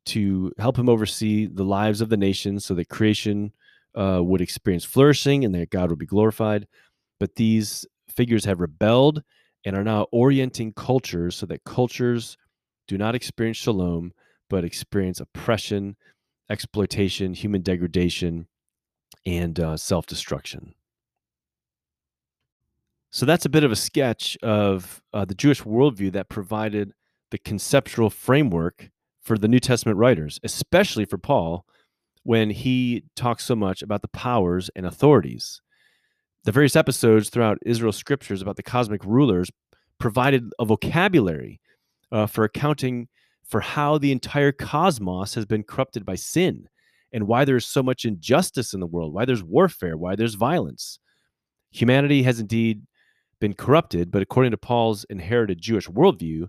to help him oversee the lives of the nations so that creation uh, would experience flourishing and that God would be glorified. But these figures have rebelled and are now orienting cultures so that cultures do not experience shalom, but experience oppression, exploitation, human degradation, and uh, self-destruction. So that's a bit of a sketch of uh, the Jewish worldview that provided the conceptual framework for the New Testament writers, especially for Paul, when he talks so much about the powers and authorities. The various episodes throughout Israel's scriptures about the cosmic rulers provided a vocabulary uh, for accounting for how the entire cosmos has been corrupted by sin and why there's so much injustice in the world, why there's warfare, why there's violence. Humanity has indeed been corrupted, but according to Paul's inherited Jewish worldview,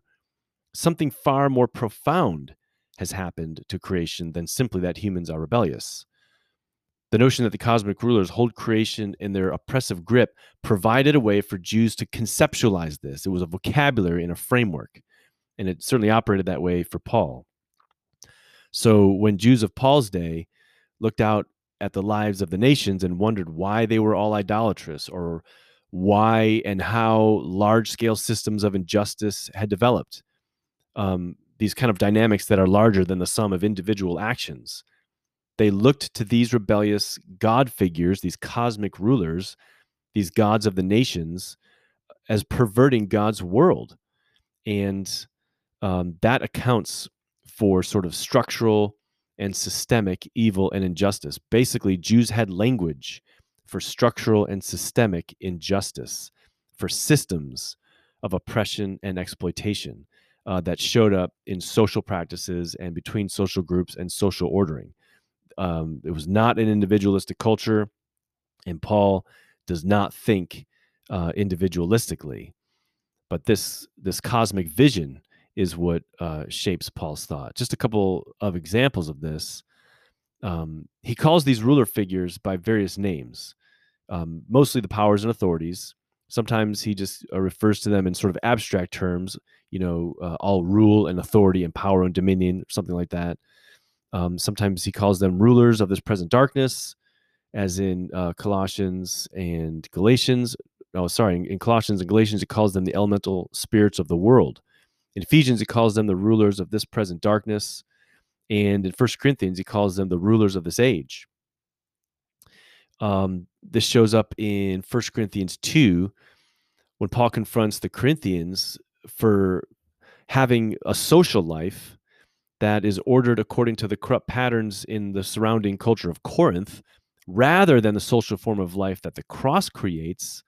something far more profound has happened to creation than simply that humans are rebellious. The notion that the cosmic rulers hold creation in their oppressive grip provided a way for Jews to conceptualize this. It was a vocabulary and a framework, and it certainly operated that way for Paul. So when Jews of Paul's day looked out at the lives of the nations and wondered why they were all idolatrous or why and how large-scale systems of injustice had developed, um, these kind of dynamics that are larger than the sum of individual actions, they looked to these rebellious God figures, these cosmic rulers, these gods of the nations, as perverting God's world. And um, that accounts for sort of structural and systemic evil and injustice. Basically, Jews had language for structural and systemic injustice, for systems of oppression and exploitation uh, that showed up in social practices and between social groups and social ordering. Um, it was not an individualistic culture, and Paul does not think uh, individualistically. But this this cosmic vision is what uh, shapes Paul's thought. Just a couple of examples of this. Um, he calls these ruler figures by various names, um, mostly the powers and authorities. Sometimes he just uh, refers to them in sort of abstract terms, you know, uh, all rule and authority and power and dominion, something like that. Um, sometimes he calls them rulers of this present darkness, as in uh, Colossians and Galatians. Oh, sorry, in, in Colossians and Galatians, he calls them the elemental spirits of the world. In Ephesians, he calls them the rulers of this present darkness. And in First Corinthians, he calls them the rulers of this age. Um, this shows up in First Corinthians two, when Paul confronts the Corinthians for having a social life that is ordered according to the corrupt patterns in the surrounding culture of Corinth, rather than the social form of life that the cross creates.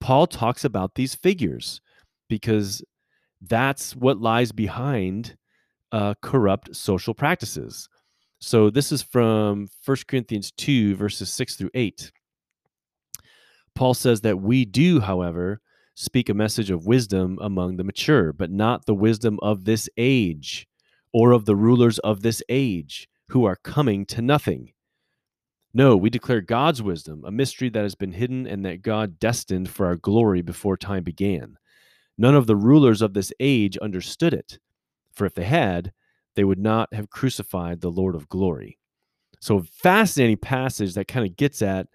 Paul talks about these figures because that's what lies behind uh, corrupt social practices. So this is from First Corinthians two, verses six through eight. Paul says that we do, however, speak a message of wisdom among the mature, but not the wisdom of this age, or of the rulers of this age, who are coming to nothing. No, we declare God's wisdom, a mystery that has been hidden and that God destined for our glory before time began. None of the rulers of this age understood it, for if they had, they would not have crucified the Lord of glory. So fascinating passage that kind of gets at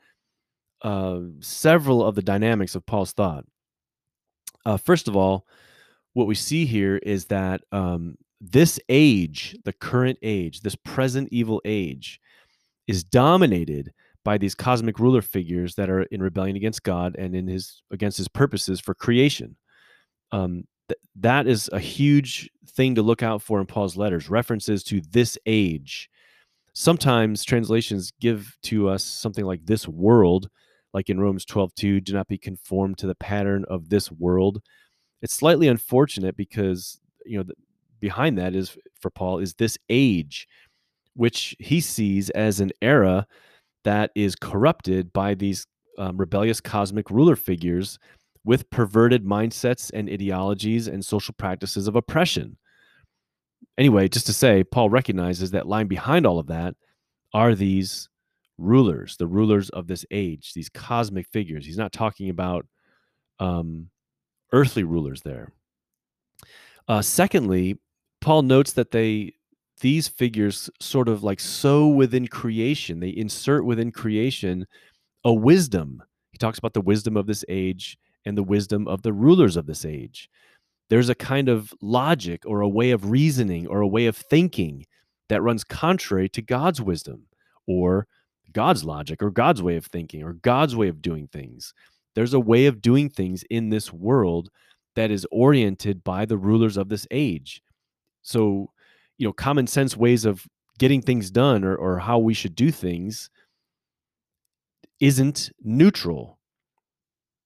uh, several of the dynamics of Paul's thought. Uh, first of all, what we see here is that um, this age, the current age, this present evil age, is dominated by these cosmic ruler figures that are in rebellion against God and in his against his purposes for creation. Um, th- that is a huge thing to look out for in Paul's letters, references to this age. Sometimes translations give to us something like this world, like in Romans twelve two, do not be conformed to the pattern of this world. It's slightly unfortunate because, you know, the, behind that is for Paul is this age, which he sees as an era that is corrupted by these um, rebellious cosmic ruler figures with perverted mindsets and ideologies and social practices of oppression. Anyway, just to say, Paul recognizes that lying behind all of that are these rulers, the rulers of this age, these cosmic figures. He's not talking about um, earthly rulers there. Uh, secondly, Paul notes that they these figures sort of like sow within creation. They insert within creation a wisdom. He talks about the wisdom of this age and the wisdom of the rulers of this age. There's a kind of logic or a way of reasoning or a way of thinking that runs contrary to God's wisdom or God's logic or God's way of thinking or God's way of doing things. There's a way of doing things in this world that is oriented by the rulers of this age. So, you know, common sense ways of getting things done or, or how we should do things isn't neutral.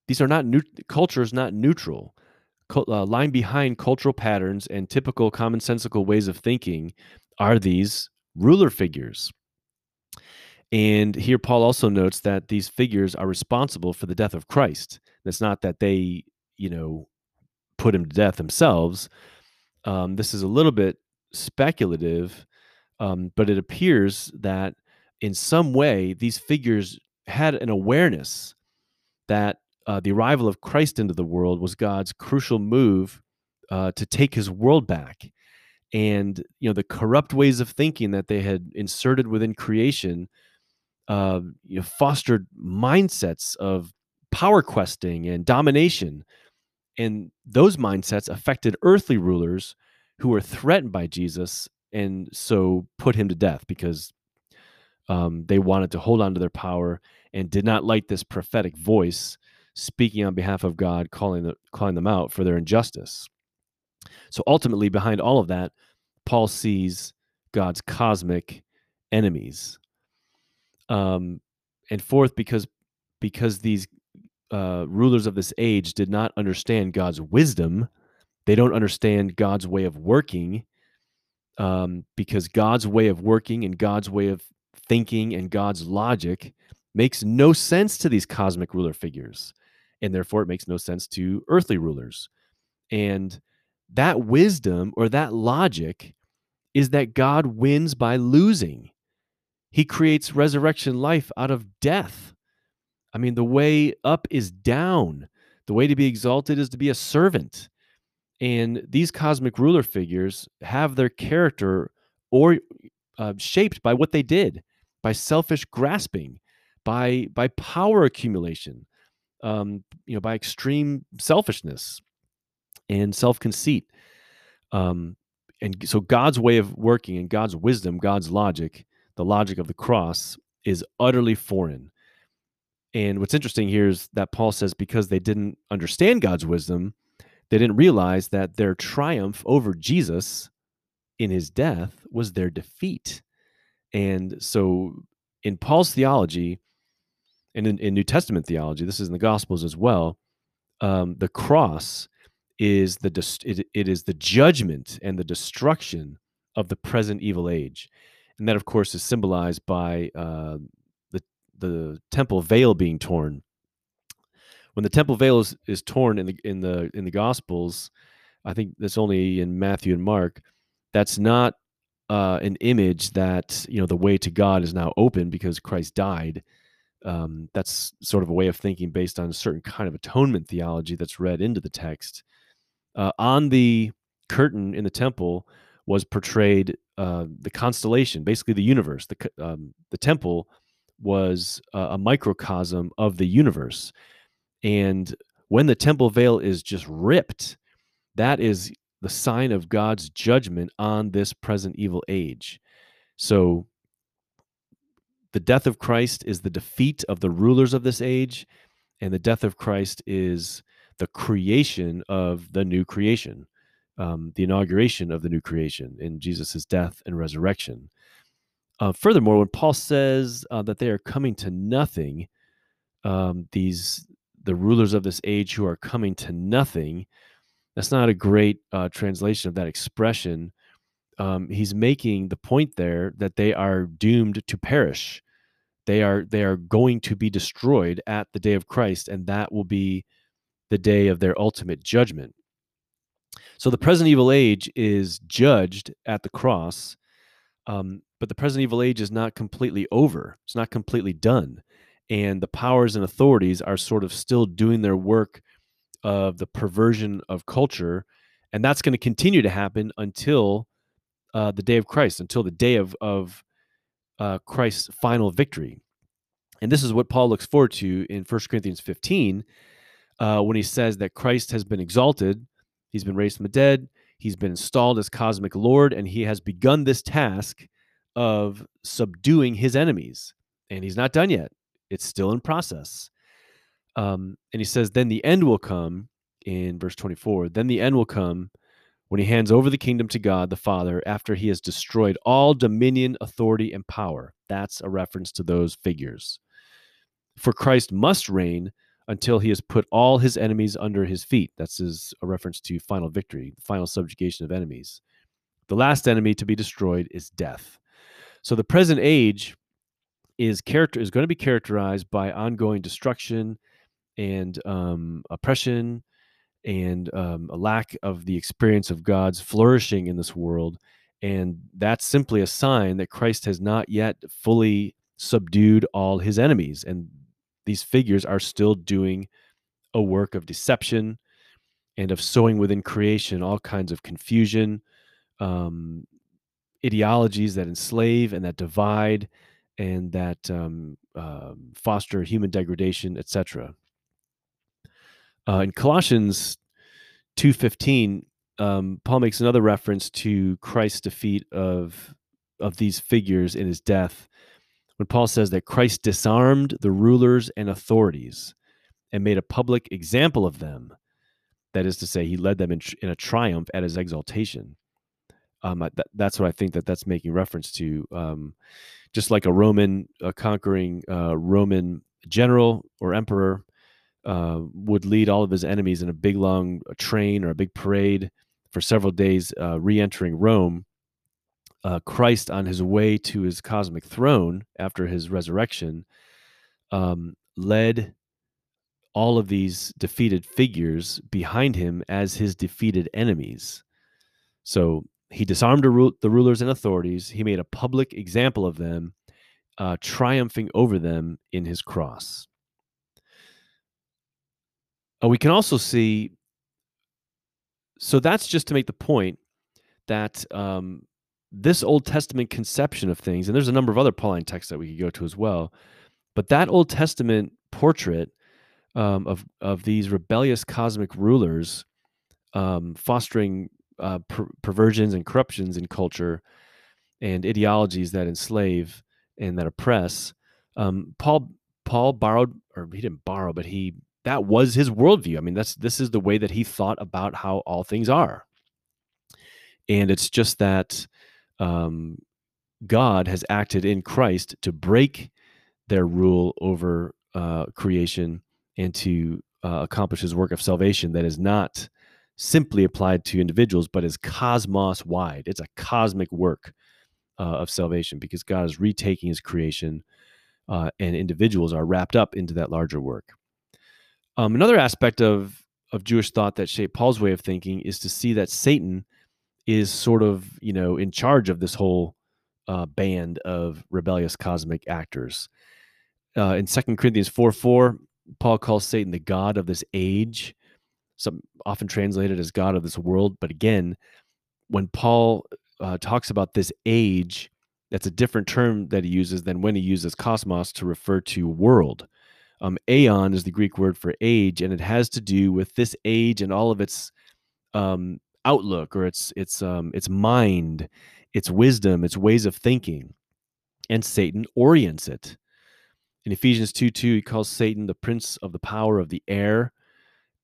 These are not new, culture is not neutral. Uh, lying behind cultural patterns and typical commonsensical ways of thinking are these ruler figures. And here Paul also notes that these figures are responsible for the death of Christ. It's not that they, you know, put him to death themselves. Um, this is a little bit speculative, um, but it appears that in some way these figures had an awareness that Uh, the arrival of Christ into the world was God's crucial move uh, to take his world back. And, you know, the corrupt ways of thinking that they had inserted within creation uh, you know, fostered mindsets of power questing and domination. And those mindsets affected earthly rulers who were threatened by Jesus and so put him to death because um, they wanted to hold on to their power and did not like this prophetic voice speaking on behalf of God, calling the, calling them out for their injustice. So ultimately, behind all of that, Paul sees God's cosmic enemies. Um, and fourth, because because these uh, rulers of this age did not understand God's wisdom, they don't understand God's way of working, um, because God's way of working and God's way of thinking and God's logic makes no sense to these cosmic ruler figures. And therefore, it makes no sense to earthly rulers. And that wisdom or that logic is that God wins by losing. He creates resurrection life out of death. I mean, the way up is down. The way to be exalted is to be a servant. And these cosmic ruler figures have their character or uh, shaped by what they did, by selfish grasping, by by power accumulation. Um, you know, by extreme selfishness and self-conceit. Um, and so God's way of working and God's wisdom, God's logic, the logic of the cross is utterly foreign. And what's interesting here is that Paul says because they didn't understand God's wisdom, they didn't realize that their triumph over Jesus in his death was their defeat. And so in Paul's theology, and in, in New Testament theology, this is in the Gospels as well, um, the cross is the it, it is the judgment and the destruction of the present evil age. And that, of course, is symbolized by uh, the, the temple veil being torn. When the temple veil is, is torn in the, in, the, in the Gospels, I think that's only in Matthew and Mark, that's not uh, an image that, you know, the way to God is now open because Christ died. Um, that's sort of a way of thinking based on a certain kind of atonement theology that's read into the text. Uh, on the curtain in the temple was portrayed uh, the constellation, basically the universe. The, um, the temple was uh, a microcosm of the universe. And when the temple veil is just ripped, that is the sign of God's judgment on this present evil age. So the death of Christ is the defeat of the rulers of this age, and the death of Christ is the creation of the new creation, um, the inauguration of the new creation in Jesus' death and resurrection. Uh, furthermore, when Paul says uh, that they are coming to nothing, um, these the rulers of this age who are coming to nothing, that's not a great uh, translation of that expression. Um, he's making the point there that they are doomed to perish. They are they are going to be destroyed at the day of Christ, and that will be the day of their ultimate judgment. So the present evil age is judged at the cross, um, but the present evil age is not completely over. It's not completely done. And the powers and authorities are sort of still doing their work of the perversion of culture. And that's going to continue to happen until uh, the day of Christ, until the day of, of uh, Christ's final victory. And this is what Paul looks forward to in First Corinthians fifteen, uh, when he says that Christ has been exalted, he's been raised from the dead, he's been installed as cosmic Lord, and he has begun this task of subduing his enemies. And he's not done yet. It's still in process. Um, and he says, then the end will come, in verse twenty-four, then the end will come when he hands over the kingdom to God the Father after he has destroyed all dominion, authority, and power. That's a reference to those figures. For Christ must reign until he has put all his enemies under his feet. That's his, a reference to final victory, final subjugation of enemies. The last enemy to be destroyed is death. So the present age is character is going to be characterized by ongoing destruction and um, oppression and um, a lack of the experience of God's flourishing in this world. And that's simply a sign that Christ has not yet fully subdued all his enemies. And these figures are still doing a work of deception and of sowing within creation all kinds of confusion, um, ideologies that enslave and that divide, and that um, uh, foster human degradation, et cetera. Uh, in Colossians two fifteen, um, Paul makes another reference to Christ's defeat of, of these figures in his death, when Paul says that Christ disarmed the rulers and authorities and made a public example of them. That is to say, he led them in, tr- in a triumph at his exaltation. Um, th- that's what I think that that's making reference to. Um, just like a Roman, a conquering uh, Roman general or emperor uh, would lead all of his enemies in a big, long train or a big parade for several days, uh, re-entering Rome, uh, Christ on his way to his cosmic throne after his resurrection um, led all of these defeated figures behind him as his defeated enemies. So he disarmed the rulers and authorities. He made a public example of them, uh, triumphing over them in his cross. Uh, we can also see, so that's just to make the point that um, this Old Testament conception of things, and there's a number of other Pauline texts that we could go to as well, but that Old Testament portrait um, of, of these rebellious cosmic rulers um, fostering Uh, per- perversions and corruptions in culture and ideologies that enslave and that oppress. Um, Paul Paul borrowed, or he didn't borrow, but he that was his worldview. I mean, that's this is the way that he thought about how all things are. And it's just that um, God has acted in Christ to break their rule over uh, creation and to uh, accomplish his work of salvation that is not simply applied to individuals, but is cosmos-wide. It's a cosmic work uh, of salvation because God is retaking his creation uh, and individuals are wrapped up into that larger work. Um, another aspect of, of Jewish thought that shaped Paul's way of thinking is to see that Satan is sort of, you know, in charge of this whole uh, band of rebellious cosmic actors. Uh, in Second Corinthians four four, Paul calls Satan the god of this age, some often translated as God of this world. But again, when Paul uh, talks about this age, that's a different term that he uses than when he uses cosmos to refer to world. Um, aeon is the Greek word for age, and it has to do with this age and all of its um, outlook or its its um, its mind, its wisdom, its ways of thinking. And Satan orients it. In Ephesians two two, he calls Satan the prince of the power of the air.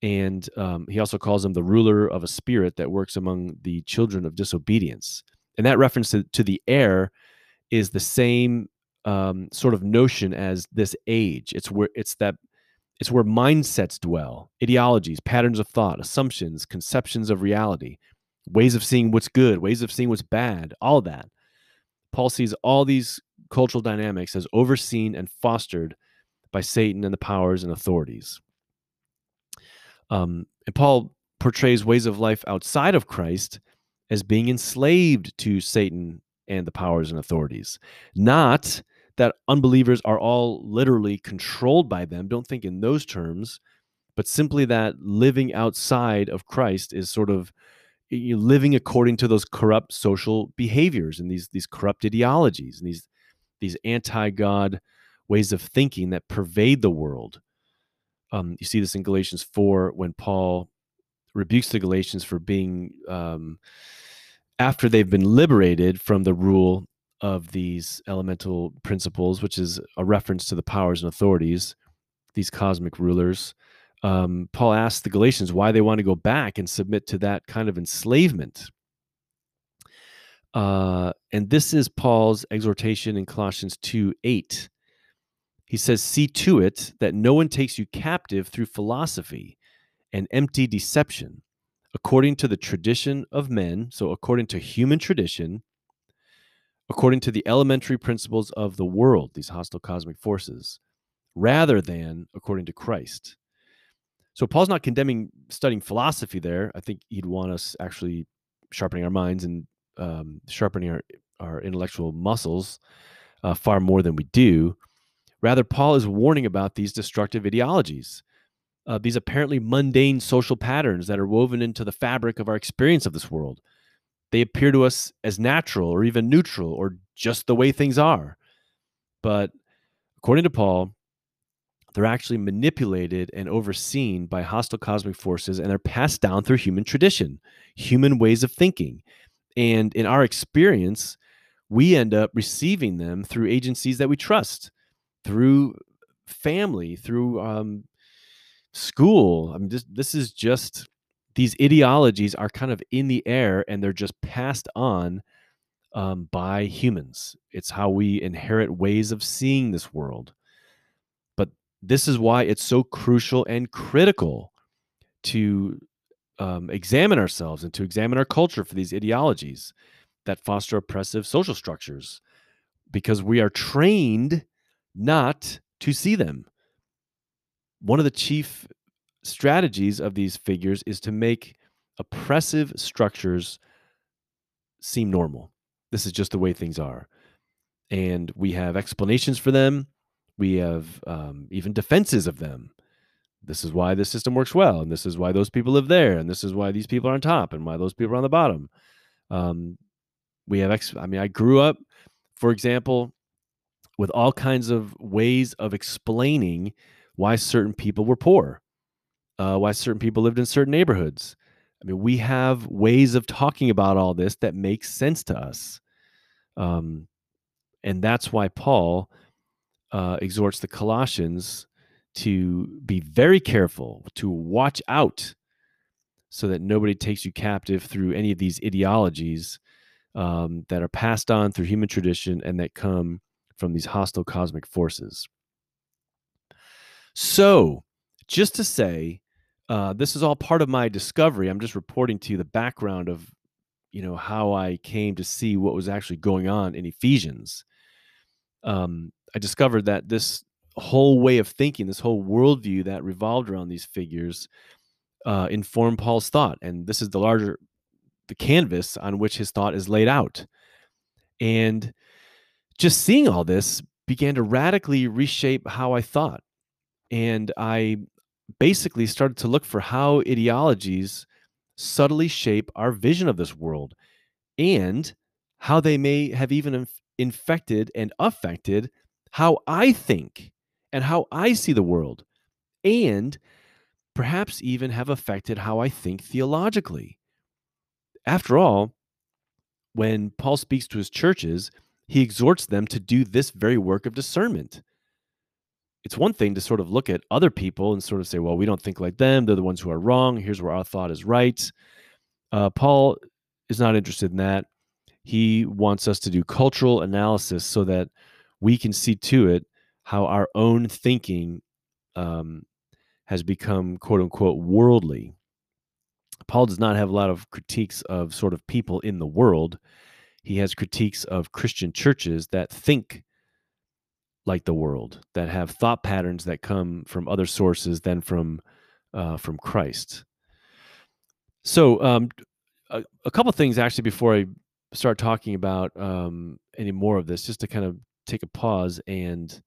And um, he also calls him the ruler of a spirit that works among the children of disobedience. And that reference to, to the air is the same um, sort of notion as this age. It's where it's that it's where mindsets dwell, ideologies, patterns of thought, assumptions, conceptions of reality, ways of seeing what's good, ways of seeing what's bad, all that. Paul sees all these cultural dynamics as overseen and fostered by Satan and the powers and authorities. Um, and Paul portrays ways of life outside of Christ as being enslaved to Satan and the powers and authorities. Not that unbelievers are all literally controlled by them. Don't think in those terms, but simply that living outside of Christ is sort of you're living according to those corrupt social behaviors and these these corrupt ideologies and these these anti-God ways of thinking that pervade the world. Um, you see this in Galatians four when Paul rebukes the Galatians for being, um, after they've been liberated from the rule of these elemental principles, which is a reference to the powers and authorities, these cosmic rulers. Um, Paul asks the Galatians why they want to go back and submit to that kind of enslavement. Uh, and this is Paul's exhortation in Colossians two eight. He says, "See to it that no one takes you captive through philosophy and empty deception, according to the tradition of men," so according to human tradition, according to the elementary principles of the world, these hostile cosmic forces, rather than according to Christ. So Paul's not condemning studying philosophy there. I think he'd want us actually sharpening our minds and um, sharpening our, our intellectual muscles uh, far more than we do. Rather, Paul is warning about these destructive ideologies, uh, these apparently mundane social patterns that are woven into the fabric of our experience of this world. They appear to us as natural or even neutral or just the way things are. But according to Paul, they're actually manipulated and overseen by hostile cosmic forces, and they're passed down through human tradition, human ways of thinking. And in our experience, we end up receiving them through agencies that we trust, through family, through um, school. I mean, this, this is just, these ideologies are kind of in the air, and they're just passed on um, by humans. It's how we inherit ways of seeing this world. This is why it's so crucial and critical to um, examine ourselves and to examine our culture for these ideologies that foster oppressive social structures, because we are trained not to see them. One of the chief strategies of these figures is to make oppressive structures seem normal. This is just the way things are. And we have explanations for them. We have um, even defenses of them. This is why this system works well, and this is why those people live there, and this is why these people are on top, and why those people are on the bottom. Um, we have, ex- I mean, I grew up, for example, with all kinds of ways of explaining why certain people were poor, uh, why certain people lived in certain neighborhoods. I mean, we have ways of talking about all this that makes sense to us. Um, and that's why Paul Uh, exhorts the Colossians to be very careful, to watch out so that nobody takes you captive through any of these ideologies um, that are passed on through human tradition and that come from these hostile cosmic forces. So, just to say, uh, this is all part of my discovery. I'm just reporting to you the background of, you know, how I came to see what was actually going on in Ephesians. Um, I discovered that this whole way of thinking, this whole worldview that revolved around these figures uh, informed Paul's thought. And this is the larger, the canvas on which his thought is laid out. And just seeing all this began to radically reshape how I thought. And I basically started to look for how ideologies subtly shape our vision of this world and how they may have even infected and affected how I think and how I see the world, and perhaps even have affected how I think theologically. After all, when Paul speaks to his churches, he exhorts them to do this very work of discernment. It's one thing to sort of look at other people and sort of say, well, we don't think like them. They're the ones who are wrong. Here's where our thought is right. Uh, Paul is not interested in that. He wants us to do cultural analysis so that we can see to it how our own thinking um, has become, quote unquote, worldly. Paul does not have a lot of critiques of sort of people in the world. He has critiques of Christian churches that think like the world, that have thought patterns that come from other sources than from uh, from Christ. So um, a, a couple of things actually before I start talking about um, any more of this, just to kind of take a pause and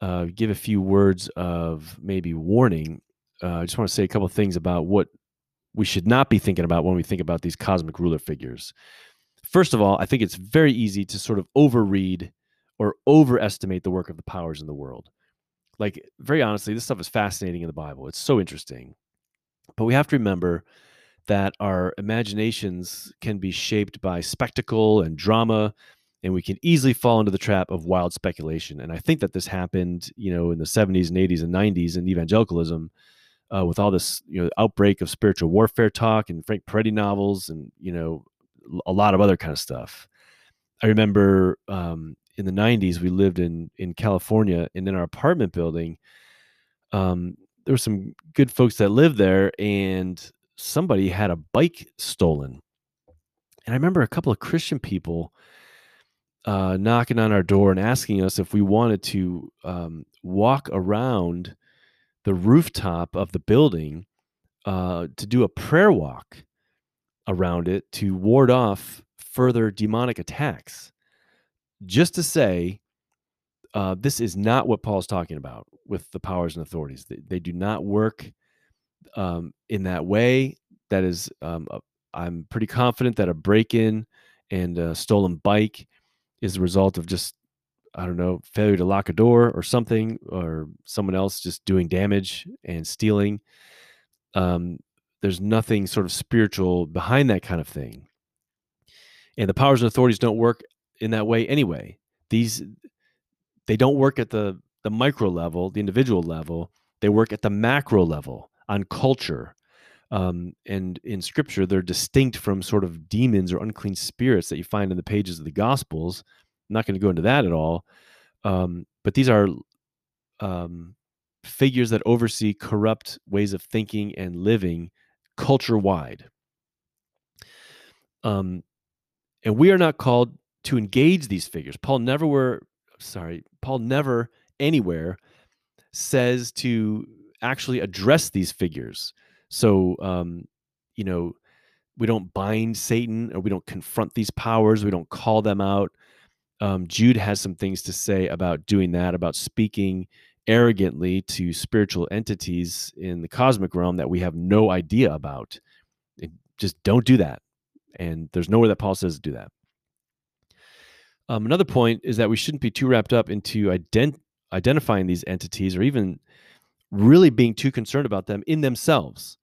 uh, give a few words of maybe warning. Uh, I just want to say a couple of things about what we should not be thinking about when we think about these cosmic ruler figures. First of all, I think it's very easy to sort of overread or overestimate the work of the powers in the world. Like, very honestly, this stuff is fascinating in the Bible. It's so interesting. But we have to remember that our imaginations can be shaped by spectacle and drama, and we can easily fall into the trap of wild speculation. And I think that this happened, you know, in the seventies and eighties and nineties in evangelicalism, uh, with all this, you know, outbreak of spiritual warfare talk and Frank Peretti novels and, you know, a lot of other kind of stuff. I remember um, in the nineties, we lived in in California, and in our apartment building, um, there were some good folks that lived there, and somebody had a bike stolen. And I remember a couple of Christian people uh, knocking on our door and asking us if we wanted to um, walk around the rooftop of the building uh, to do a prayer walk around it to ward off further demonic attacks. Just to say, uh, this is not what Paul's talking about with the powers and authorities. They, they do not work um, in that way. That is, um, a, I'm pretty confident that a break-in and a stolen bike is the result of just, I don't know, failure to lock a door or something, or someone else just doing damage and stealing. Um, There's nothing sort of spiritual behind that kind of thing. And the powers and authorities don't work in that way anyway. These, they don't work at the, the micro level, the individual level. They work at the macro level on culture. Um, and in Scripture, they're distinct from sort of demons or unclean spirits that you find in the pages of the Gospels. I'm not going to go into that at all. Um, but these are um, figures that oversee corrupt ways of thinking and living culture-wide. Um, and we are not called to engage these figures. Paul never were, sorry, Paul never anywhere says to actually address these figures. So, um, you know, we don't bind Satan, or we don't confront these powers. We don't call them out. Um, Jude has some things to say about doing that, about speaking arrogantly to spiritual entities in the cosmic realm that we have no idea about. And just don't do that. And there's nowhere that Paul says to do that. Um, another point is that we shouldn't be too wrapped up into ident- identifying these entities, or even really being too concerned about them in themselves.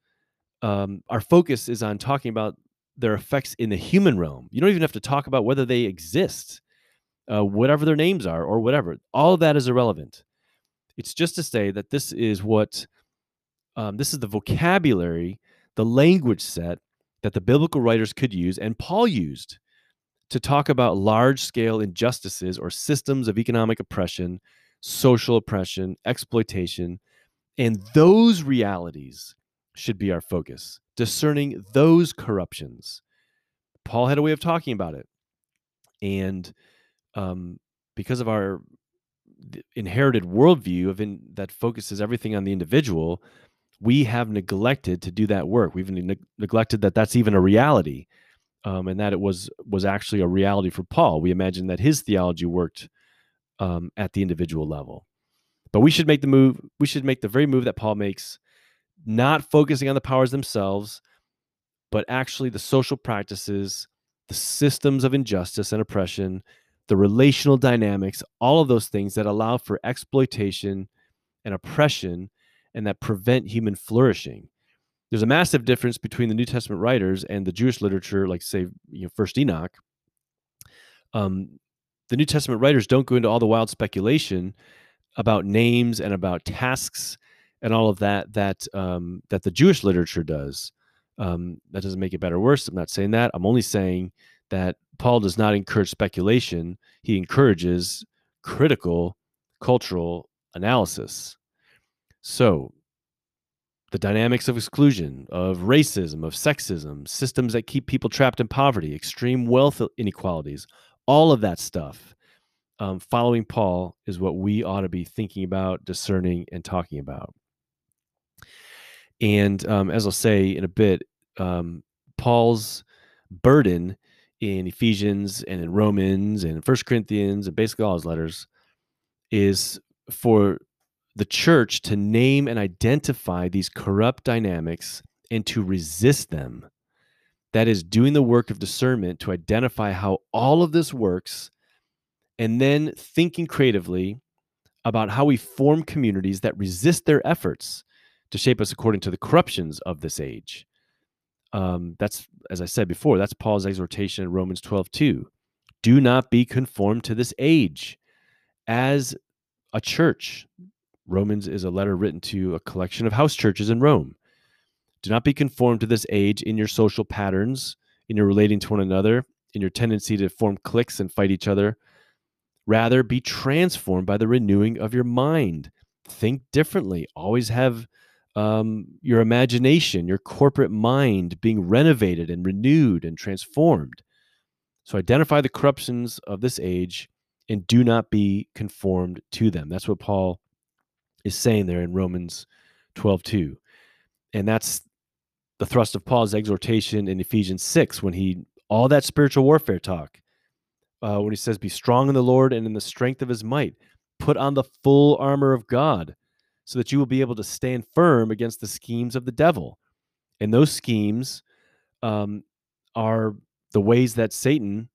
Um, our focus is on talking about their effects in the human realm. You don't even have to talk about whether they exist, uh, whatever their names are or whatever. All of that is irrelevant. It's just to say that this is what, um, this is the vocabulary, the language set that the biblical writers could use, and Paul used, to talk about large-scale injustices or systems of economic oppression, social oppression, exploitation, and those realities should be our focus, discerning those corruptions. Paul had a way of talking about it, and um, because of our inherited worldview of in, that focuses everything on the individual, we have neglected to do that work. We've ne- neglected that that's even a reality, um, and that it was was actually a reality for Paul. We imagine that his theology worked um, at the individual level, but we should make the move. We should make the very move that Paul makes, not focusing on the powers themselves, but actually the social practices, the systems of injustice and oppression, the relational dynamics, all of those things that allow for exploitation and oppression and that prevent human flourishing. There's a massive difference between the New Testament writers and the Jewish literature, like, say, you know, First Enoch. Um, the New Testament writers don't go into all the wild speculation about names and about tasks and all of that that um, that the Jewish literature does. Um, that doesn't make it better or worse. I'm not saying that. I'm only saying that Paul does not encourage speculation. He encourages critical cultural analysis. So the dynamics of exclusion, of racism, of sexism, systems that keep people trapped in poverty, extreme wealth inequalities, all of that stuff, um, following Paul is what we ought to be thinking about, discerning, and talking about. And um, as I'll say in a bit, um, Paul's burden in Ephesians and in Romans and in First Corinthians and basically all his letters is for the church to name and identify these corrupt dynamics and to resist them. That is doing the work of discernment to identify how all of this works and then thinking creatively about how we form communities that resist their efforts to shape us according to the corruptions of this age. Um, that's, as I said before, that's Paul's exhortation in Romans twelve two. Do not be conformed to this age. As a church, Romans is a letter written to a collection of house churches in Rome. Do not be conformed to this age in your social patterns, in your relating to one another, in your tendency to form cliques and fight each other. Rather, be transformed by the renewing of your mind. Think differently. Always have um, your imagination, your corporate mind being renovated and renewed and transformed. So identify the corruptions of this age and do not be conformed to them. That's what Paul is saying there in Romans twelve two. And that's the thrust of Paul's exhortation in Ephesians six, when he, all that spiritual warfare talk, uh, when he says, be strong in the Lord and in the strength of his might, put on the full armor of God so that you will be able to stand firm against the schemes of the devil. And those schemes um, are the ways that Satan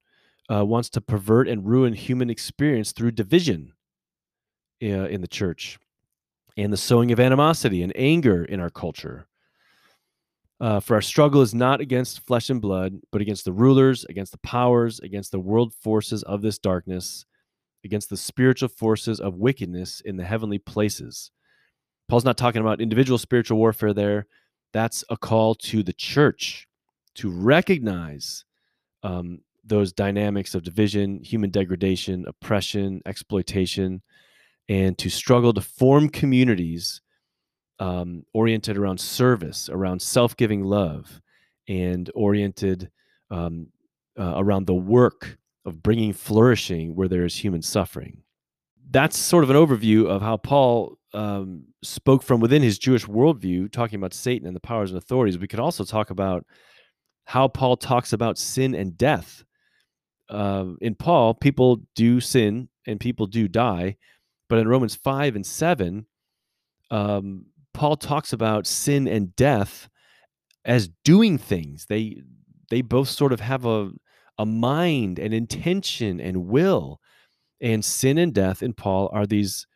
uh, wants to pervert and ruin human experience through division uh, in the church, and the sowing of animosity and anger in our culture. Uh, for our struggle is not against flesh and blood, but against the rulers, against the powers, against the world forces of this darkness, against the spiritual forces of wickedness in the heavenly places. Paul's not talking about individual spiritual warfare there. That's a call to the church to recognize um, those dynamics of division, human degradation, oppression, exploitation, and to struggle to form communities um, oriented around service, around self-giving love, and oriented um, uh, around the work of bringing flourishing where there is human suffering. That's sort of an overview of how Paul um, spoke from within his Jewish worldview, talking about Satan and the powers and authorities. We could also talk about how Paul talks about sin and death. Uh, in Paul, people do sin and people do die. But in Romans five and seven, um, Paul talks about sin and death as doing things. They they both sort of have a, a mind and intention and will. And sin and death in Paul are these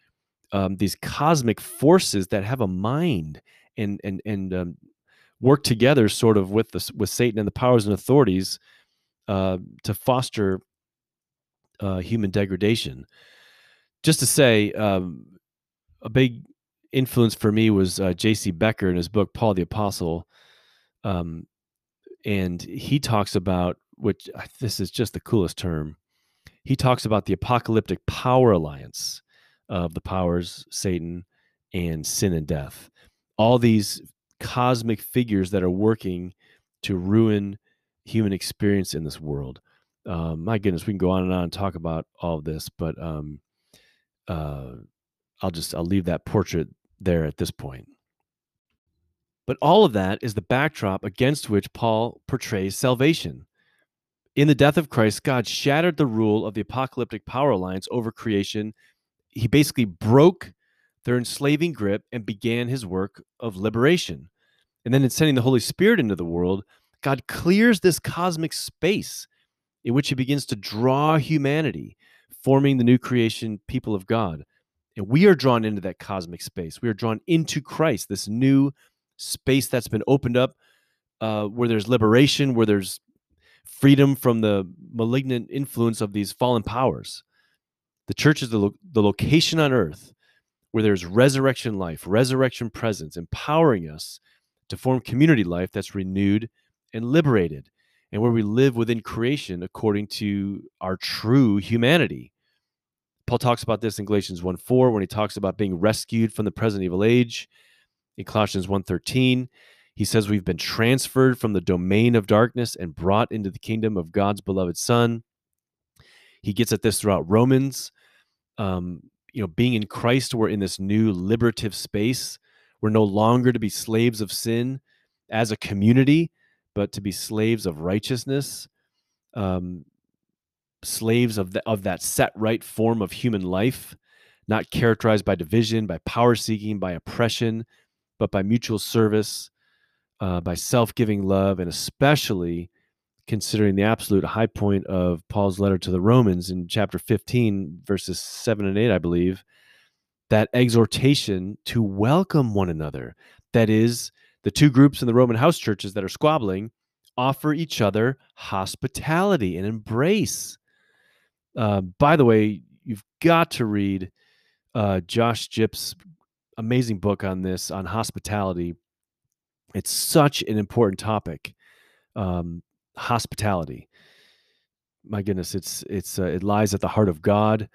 um, these cosmic forces that have a mind and and and um, work together sort of with the, with Satan and the powers and authorities uh, to foster uh, human degradation. Just to say, um, a big influence for me was uh, J C Becker in his book, Paul the Apostle. Um, and he talks about, which this is just the coolest term, he talks about the apocalyptic power alliance of the powers, Satan, and sin and death. All these cosmic figures that are working to ruin human experience in this world. Um, my goodness, we can go on and on and talk about all of this, but... Um, Uh, I'll just, I'll leave that portrait there at this point. But all of that is the backdrop against which Paul portrays salvation. In the death of Christ, God shattered the rule of the apocalyptic power alliance over creation. He basically broke their enslaving grip and began his work of liberation. And then in sending the Holy Spirit into the world, God clears this cosmic space in which he begins to draw humanity, forming the new creation people of God. And we are drawn into that cosmic space. We are drawn into Christ, this new space that's been opened up uh, where there's liberation, where there's freedom from the malignant influence of these fallen powers. The church is the, lo- the location on earth where there's resurrection life, resurrection presence, empowering us to form community life that's renewed and liberated, and where we live within creation according to our true humanity. Paul talks about this in Galatians one four when he talks about being rescued from the present evil age. In Colossians one thirteen, he says we've been transferred from the domain of darkness and brought into the kingdom of God's beloved Son. He gets at this throughout Romans. Um, you know, being in Christ, we're in this new liberative space We're no longer to be slaves of sin as a community, but to be slaves of righteousness, um, slaves of, the, of that set right form of human life, not characterized by division, by power seeking, by oppression, but by mutual service, uh, by self-giving love, and especially considering the absolute high point of Paul's letter to the Romans in chapter fifteen, verses seven and eight, I believe, that exhortation to welcome one another. That is, the two groups in the Roman house churches that are squabbling offer each other hospitality and embrace. Uh, by the way, you've got to read uh, Josh Gipp's amazing book on this, on hospitality. It's such an important topic. Um, hospitality. My goodness, it's it's uh, it lies at the heart of God.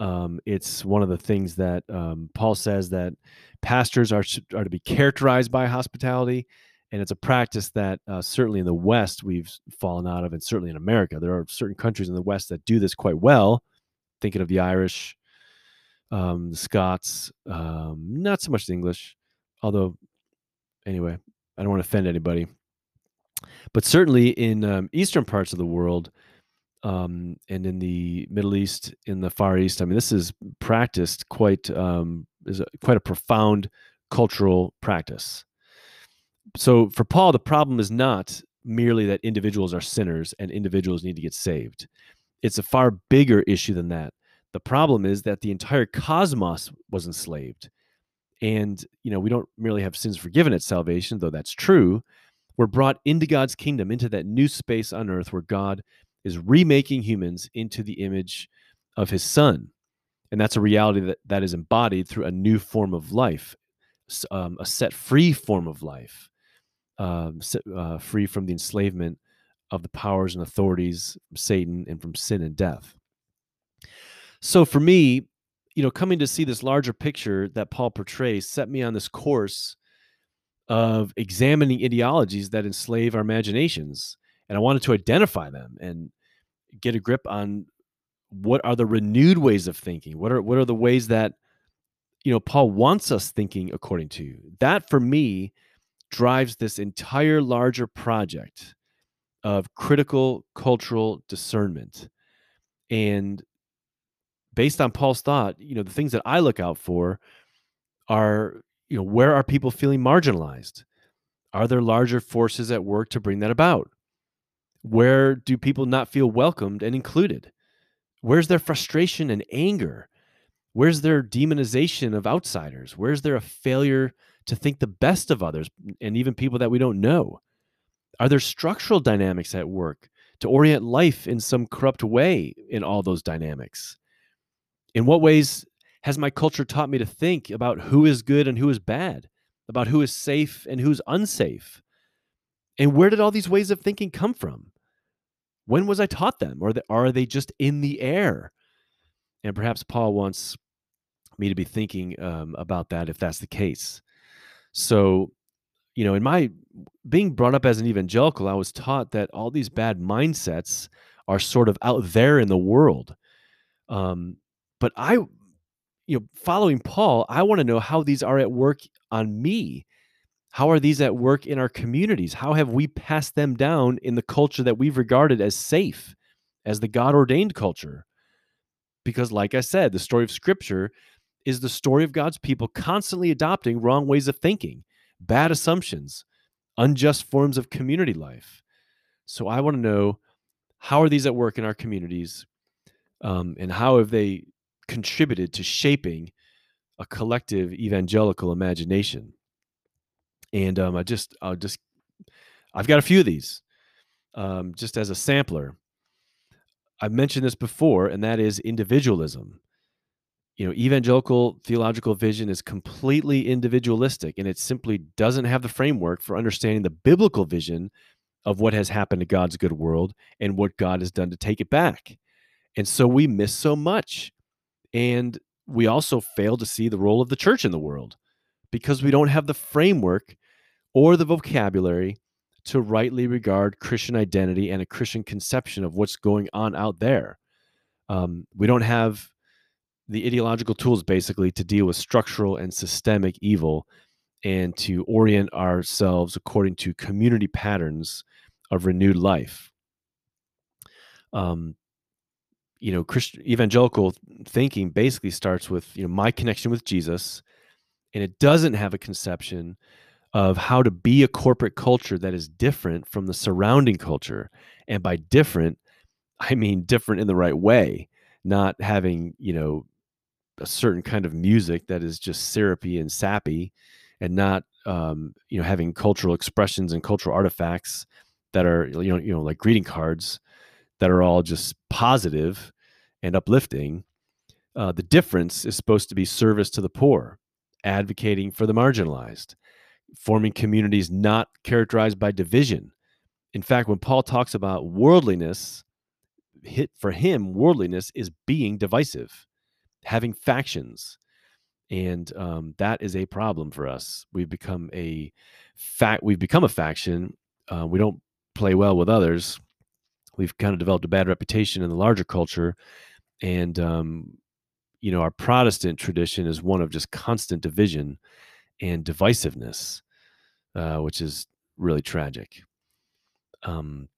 Um, it's one of the things that um, Paul says that pastors are, are to be characterized by hospitality, and it's a practice that uh, certainly in the West we've fallen out of, and certainly in America. There are certain countries in the West that do this quite well, thinking of the Irish, um, the Scots, um, not so much the English, although, anyway, I don't want to offend anybody. But certainly in um, eastern parts of the world, Um, and in the Middle East, in the Far East, I mean, this is practiced quite um, is a, quite a profound cultural practice. So for Paul, the problem is not merely that individuals are sinners and individuals need to get saved. It's a far bigger issue than that. The problem is that the entire cosmos was enslaved, and you know we don't merely have sins forgiven at salvation, though that's true. We're brought into God's kingdom, into that new space on earth where God is remaking humans into the image of his son. And that's a reality that, that is embodied through a new form of life, um, a set-free form of life, um, set, uh, free from the enslavement of the powers and authorities of Satan and from sin and death. So for me, you know, coming to see this larger picture that Paul portrays set me on this course of examining ideologies that enslave our imaginations. And I wanted to identify them and get a grip on what are the renewed ways of thinking. What are what are the ways that, you know, Paul wants us thinking according to? That, for me, drives this entire larger project of critical cultural discernment. And based on Paul's thought, you know, the things that I look out for are, you know, where are people feeling marginalized? Are there larger forces at work to bring that about? Where do people not feel welcomed and included? Where's their frustration and anger? Where's their demonization of outsiders? Where's there a failure to think the best of others and even people that we don't know? Are there structural dynamics at work to orient life in some corrupt way in all those dynamics? In what ways has my culture taught me to think about who is good and who is bad, about who is safe and who's unsafe? And where did all these ways of thinking come from? When was I taught them? Or are they just in the air? And perhaps Paul wants me to be thinking um, about that if that's the case. So, you know, in my being brought up as an evangelical, I was taught that all these bad mindsets are sort of out there in the world. Um, but I, you know, following Paul, I want to know how these are at work on me. How are these at work in our communities? How have we passed them down in the culture that we've regarded as safe, as the God-ordained culture? Because like I said, the story of Scripture is the story of God's people constantly adopting wrong ways of thinking, bad assumptions, unjust forms of community life. So I want to know, how are these at work in our communities, um, and how have they contributed to shaping a collective evangelical imagination? And um, I just, I'll just, I've got a few of these, um, just as a sampler. I've mentioned this before, and that is individualism. You know, evangelical theological vision is completely individualistic, and it simply doesn't have the framework for understanding the biblical vision of what has happened to God's good world and what God has done to take it back. And so we miss so much, and we also fail to see the role of the church in the world because we don't have the framework or the vocabulary to rightly regard Christian identity and a Christian conception of what's going on out there. Um, we don't have the ideological tools, basically, to deal with structural and systemic evil and to orient ourselves according to community patterns of renewed life. Um, you know, Christian evangelical thinking basically starts with, you know, my connection with Jesus, and it doesn't have a conception of how to be a corporate culture that is different from the surrounding culture. And by different, I mean different in the right way, not having, you know, a certain kind of music that is just syrupy and sappy, and not, um, you know, having cultural expressions and cultural artifacts that are, you know, you know, like greeting cards that are all just positive and uplifting. Uh, the difference is supposed to be service to the poor, advocating for the marginalized, forming communities not characterized by division. In fact, when Paul talks about worldliness, hit for him, worldliness is being divisive, having factions. And um, that is a problem for us. We've become a fact. We've become a faction. Uh, we don't play well with others. We've kind of developed a bad reputation in the larger culture. And, um, you know, our Protestant tradition is one of just constant division and divisiveness, uh, which is really tragic. Um,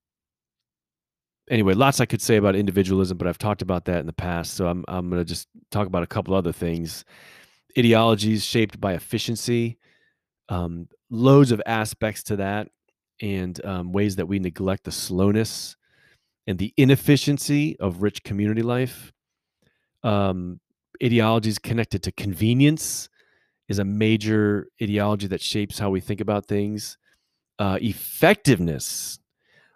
anyway, lots I could say about individualism, but I've talked about that in the past, so I'm I'm going to just talk about a couple other things. Ideologies shaped by efficiency, um, loads of aspects to that, and um, ways that we neglect the slowness and the inefficiency of rich community life. Um, ideologies connected to convenience is a major ideology that shapes how we think about things. Uh, effectiveness,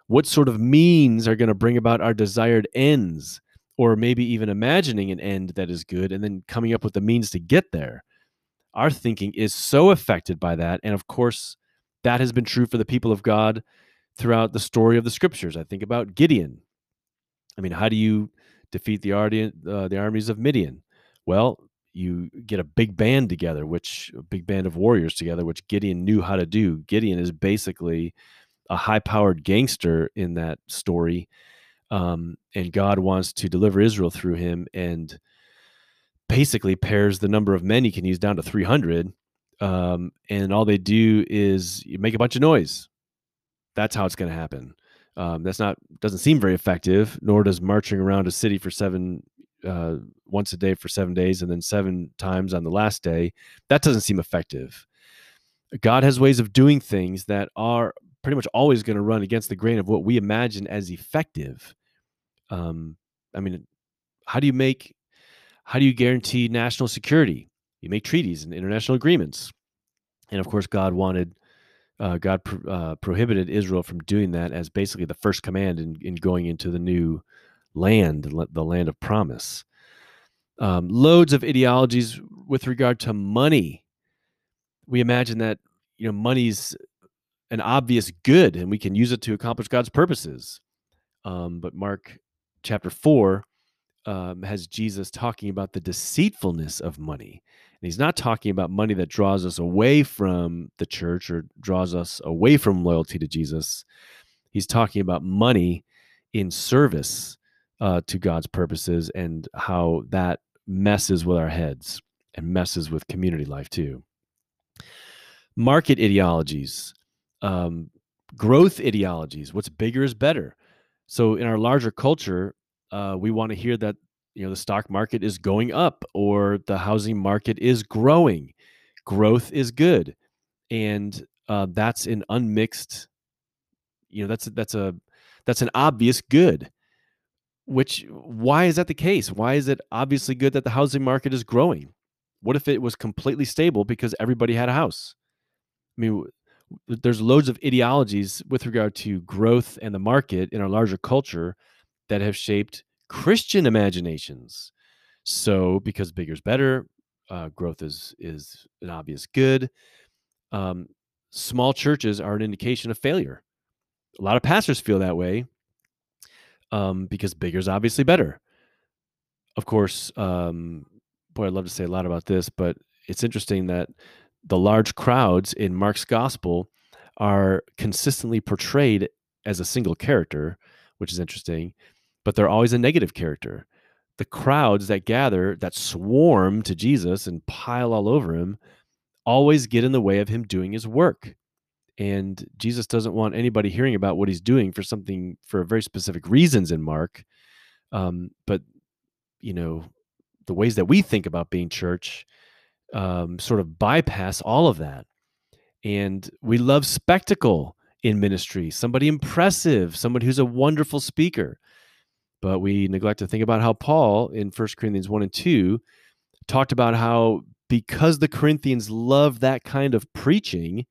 what sort of means are going to bring about our desired ends, or maybe even imagining an end that is good and then coming up with the means to get there. Our thinking is so affected by that. And of course, that has been true for the people of God throughout the story of the scriptures. I think about Gideon. I mean, how do you defeat the, uh, the armies of Midian? Well, you get a big band together, which a big band of warriors together, which Gideon knew how to do. Gideon is basically a high-powered gangster in that story, um, and God wants to deliver Israel through him, and basically pairs the number of men he can use down to three hundred, um, and all they do is make a bunch of noise. That's how it's going to happen. Um, that's not doesn't seem very effective, nor does marching around a city for seven Uh, once a day for seven days and then seven times on the last day. That doesn't seem effective. God has ways of doing things that are pretty much always going to run against the grain of what we imagine as effective. Um, I mean, how do you make, how do you guarantee national security? You make treaties and international agreements. And of course, God wanted, uh, God pro- uh, prohibited Israel from doing that as basically the first command in, in going into the new land, the land of promise. Um, loads of ideologies with regard to money. We imagine that, you know, money's an obvious good and we can use it to accomplish God's purposes. Um, but Mark chapter four um, has Jesus talking about the deceitfulness of money. And he's not talking about money that draws us away from the church or draws us away from loyalty to Jesus. He's talking about money in service Uh, to God's purposes, and how that messes with our heads and messes with community life too. Market ideologies, um, growth ideologies, what's bigger is better. So in our larger culture, uh, we want to hear that, you know, the stock market is going up or the housing market is growing. Growth is good. And uh, that's an unmixed, you know, that's, that's a, that's an obvious good. Which, why is that the case? Why is it obviously good that the housing market is growing? What if it was completely stable because everybody had a house? I mean, there's loads of ideologies with regard to growth and the market in our larger culture that have shaped Christian imaginations. So, because bigger is better, uh, growth is is an obvious good. Um, small churches are an indication of failure. A lot of pastors feel that way. Um, because bigger is obviously better. Of course, um, boy, I'd love to say a lot about this, but it's interesting that the large crowds in Mark's gospel are consistently portrayed as a single character, which is interesting, but they're always a negative character. The crowds that gather, that swarm to Jesus and pile all over him, always get in the way of him doing his work. And Jesus doesn't want anybody hearing about what he's doing for something, for very specific reasons in Mark. Um, but, you know, the ways that we think about being church um, sort of bypass all of that. And we love spectacle in ministry, somebody impressive, somebody who's a wonderful speaker. But we neglect to think about how Paul in First Corinthians one and two talked about how because the Corinthians loved that kind of preaching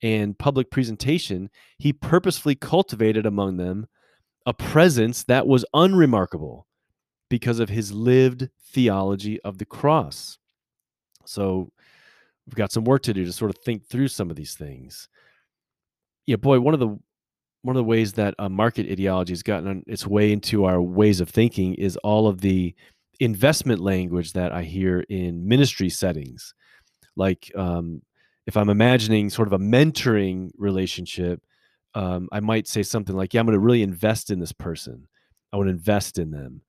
and public presentation, he purposefully cultivated among them a presence that was unremarkable because of his lived theology of the cross. So we've got some work to do to sort of think through some of these things. Yeah, boy, one of the one of the ways that uh, market ideology has gotten on its way into our ways of thinking is all of the investment language that I hear in ministry settings. Like um, if I'm imagining sort of a mentoring relationship, um, I might say something like, yeah, I'm going to really invest in this person. I want to invest in them.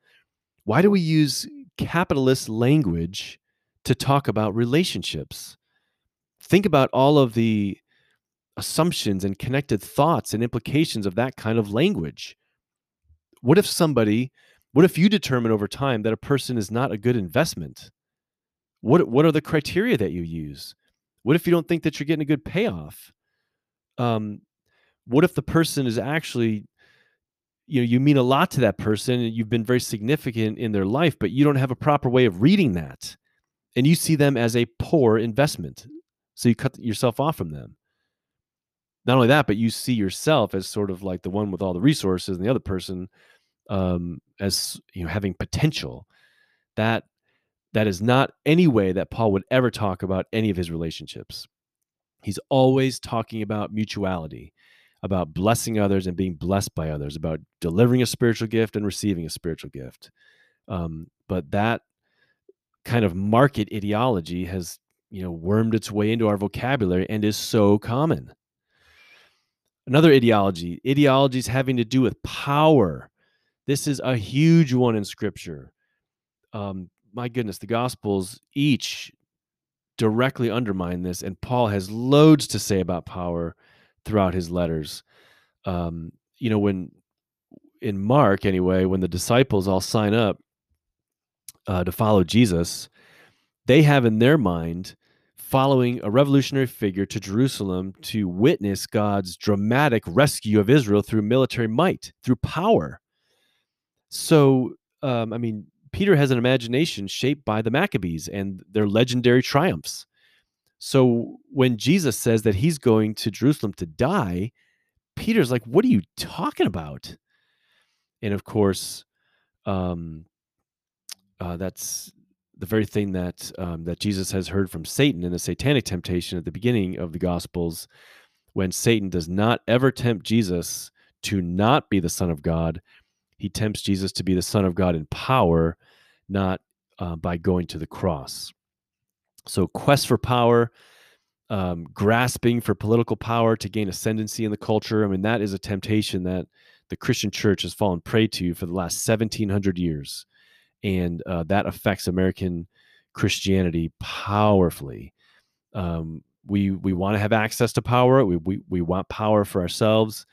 Why do we use capitalist language to talk about relationships? Think about all of the assumptions and connected thoughts and implications of that kind of language. What if somebody, what if you determine over time that a person is not a good investment? What, what are the criteria that you use? What if you don't think that you're getting a good payoff? Um, what if the person is actually, you know, you mean a lot to that person and you've been very significant in their life, but you don't have a proper way of reading that. And you see them as a poor investment. So you cut yourself off from them. Not only that, but you see yourself as sort of like the one with all the resources and the other person um, as, you know, having potential. That that is not any way that Paul would ever talk about any of his relationships. He's always talking about mutuality, about blessing others and being blessed by others, about delivering a spiritual gift and receiving a spiritual gift. Um, but that kind of market ideology has, you know, wormed its way into our vocabulary and is so common. Another ideology, ideologies having to do with power. This is a huge one in Scripture. Um, my goodness, the Gospels each directly undermine this, and Paul has loads to say about power throughout his letters. Um, you know, when in Mark, anyway, when the disciples all sign up uh, to follow Jesus, they have in their mind following a revolutionary figure to Jerusalem to witness God's dramatic rescue of Israel through military might, through power. So, um, I mean, Peter has an imagination shaped by the Maccabees and their legendary triumphs. So when Jesus says that he's going to Jerusalem to die, Peter's like, what are you talking about? And of course, um, uh, that's the very thing that um, that Jesus has heard from Satan in the satanic temptation at the beginning of the Gospels, when Satan does not ever tempt Jesus to not be the Son of God. He tempts Jesus to be the Son of God in power, not uh, by going to the cross. So quest for power, um, grasping for political power to gain ascendancy in the culture. I mean, that is a temptation that the Christian church has fallen prey to for the last seventeen hundred years. And uh, that affects American Christianity powerfully. Um, we we want to have access to power. We, we we want power for ourselves,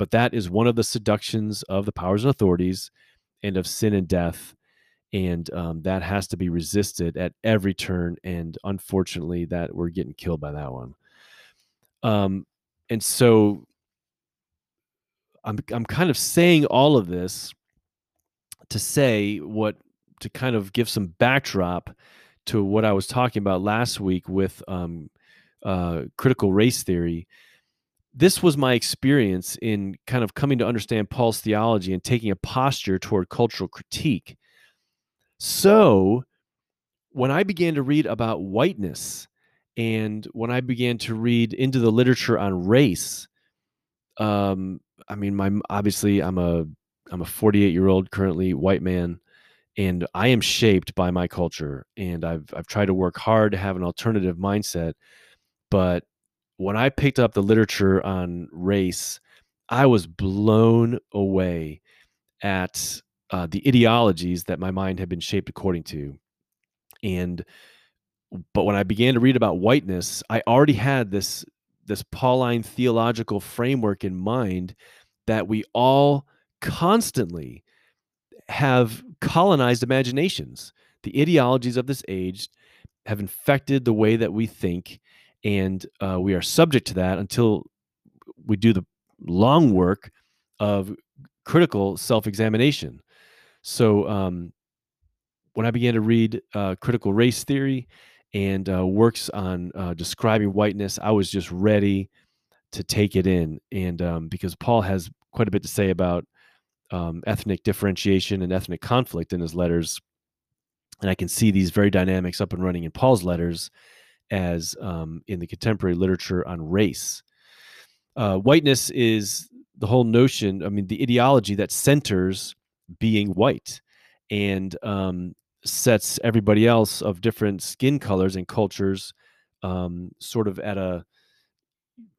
but that is one of the seductions of the powers and authorities, and of sin and death, and um, that has to be resisted at every turn. And unfortunately, that we're getting killed by that one. Um, and so, I'm I'm kind of saying all of this to say what to kind of give some backdrop to what I was talking about last week with um, uh, critical race theory. This was my experience in kind of coming to understand Paul's theology and taking a posture toward cultural critique. So when I began to read about whiteness and when I began to read into the literature on race, um, I mean, my obviously I'm a I'm a forty-eight-year-old currently white man, and I am shaped by my culture. And I've I've tried to work hard to have an alternative mindset. But when I picked up the literature on race, I was blown away at uh, the ideologies that my mind had been shaped according to. And But when I began to read about whiteness, I already had this, this Pauline theological framework in mind that we all constantly have colonized imaginations. The ideologies of this age have infected the way that we think, and uh, we are subject to that until we do the long work of critical self-examination. So um, when I began to read uh, critical race theory and uh, works on uh, describing whiteness, I was just ready to take it in. And um, because Paul has quite a bit to say about um, ethnic differentiation and ethnic conflict in his letters, and I can see these very dynamics up and running in Paul's letters as um, in the contemporary literature on race. Uh, whiteness is the whole notion, I mean, the ideology that centers being white and um, sets everybody else of different skin colors and cultures um, sort of at a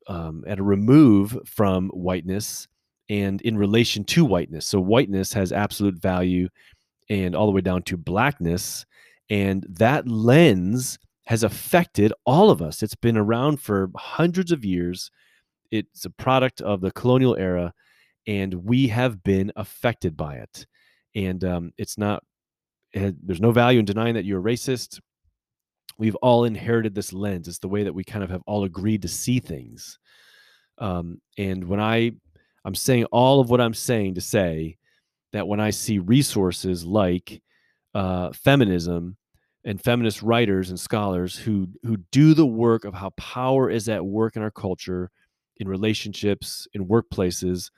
um, at a remove from whiteness and in relation to whiteness. So whiteness has absolute value and all the way down to blackness. And that lens has affected all of us. It's been around for hundreds of years. It's a product of the colonial era, and we have been affected by it. And um, it's not, it, there's no value in denying that you're racist. We've all inherited this lens. It's the way that we kind of have all agreed to see things. Um, and when I, I'm saying all of what I'm saying to say that when I see resources like uh, feminism and feminist writers and scholars who who do the work of how power is at work in our culture, in relationships, in workplaces,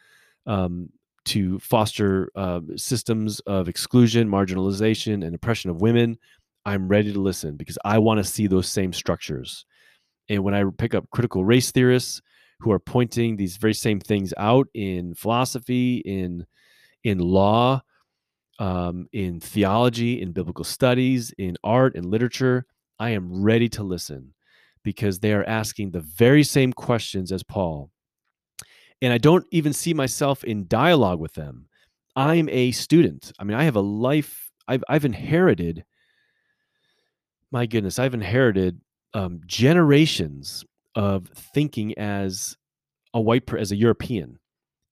um, to foster uh, systems of exclusion, marginalization, and oppression of women, I'm ready to listen because I want to see those same structures. And when I pick up critical race theorists who are pointing these very same things out in philosophy, in, in law, um, in theology, in biblical studies, in art and literature, I am ready to listen, because they are asking the very same questions as Paul. And I don't even see myself in dialogue with them. I'm a student. I mean, I have a life, I've, I've inherited, my goodness, I've inherited um, generations of thinking as a white, as a European.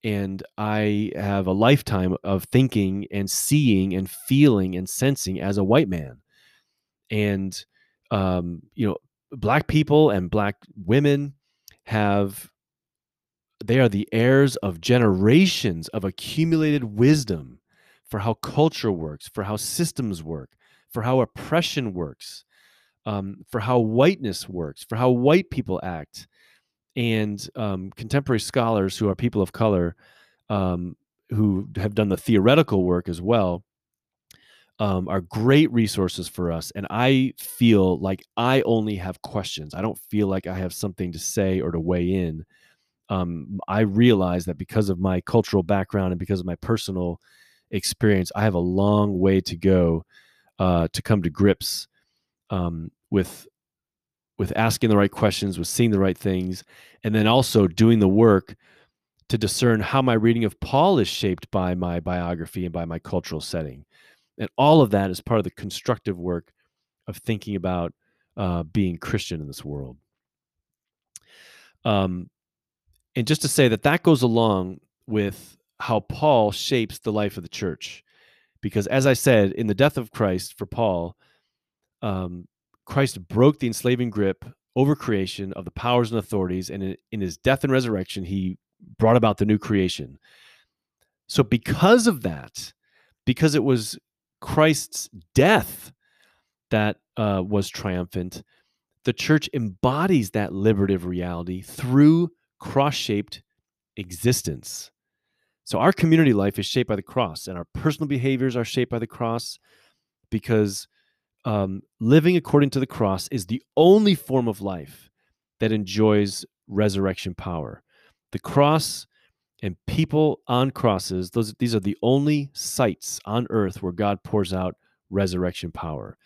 And I have a lifetime of thinking and seeing and feeling and sensing as a white man. And, um, you know, Black people and Black women have, they are the heirs of generations of accumulated wisdom for how culture works, for how systems work, for how oppression works, um, for how whiteness works, for how white people act. And um, contemporary scholars who are people of color, um, who have done the theoretical work as well, Um, are great resources for us. And I feel like I only have questions. I don't feel like I have something to say or to weigh in. Um, I realize that because of my cultural background and because of my personal experience, I have a long way to go uh, to come to grips um, with, with asking the right questions, with seeing the right things, and then also doing the work to discern how my reading of Paul is shaped by my biography and by my cultural setting. And all of that is part of the constructive work of thinking about uh, being Christian in this world. Um, and just to say that that goes along with how Paul shapes the life of the church. Because as I said, in the death of Christ for Paul, um, Christ broke the enslaving grip over creation of the powers and authorities. And in, in his death and resurrection, he brought about the new creation. So because of that, because it was Christ's death that uh, was triumphant, the church embodies that liberative reality through cross-shaped existence. So our community life is shaped by the cross, and our personal behaviors are shaped by the cross, because um, living according to the cross is the only form of life that enjoys resurrection power. The cross and people on crosses, those, these are the only sites on earth where God pours out resurrection power.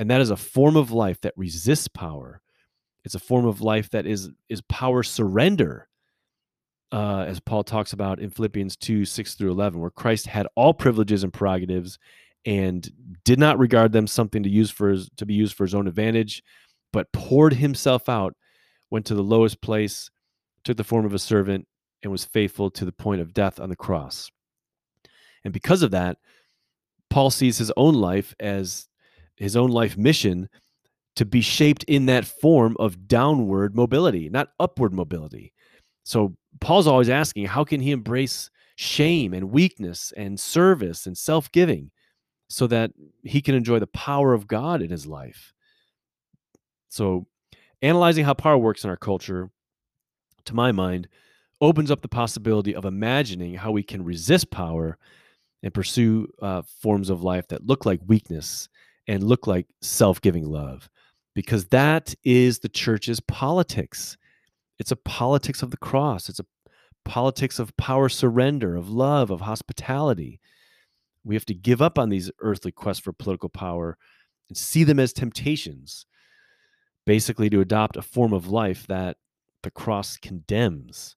And that is a form of life that resists power. It's a form of life that is, is power surrender, uh, as Paul talks about in Philippians two, six through eleven, where Christ had all privileges and prerogatives and did not regard them something to use for his, to be used for his own advantage, but poured himself out, went to the lowest place, took the form of a servant, and was faithful to the point of death on the cross. And because of that, Paul sees his own life as his own life mission to be shaped in that form of downward mobility, not upward mobility. So Paul's always asking, how can he embrace shame and weakness and service and self-giving so that he can enjoy the power of God in his life? So analyzing how power works in our culture, to my mind, opens up the possibility of imagining how we can resist power and pursue uh, forms of life that look like weakness and look like self-giving love, because that is the church's politics. It's a politics of the cross. It's a politics of power surrender, of love, of hospitality. We have to give up on these earthly quests for political power and see them as temptations, basically to adopt a form of life that the cross condemns.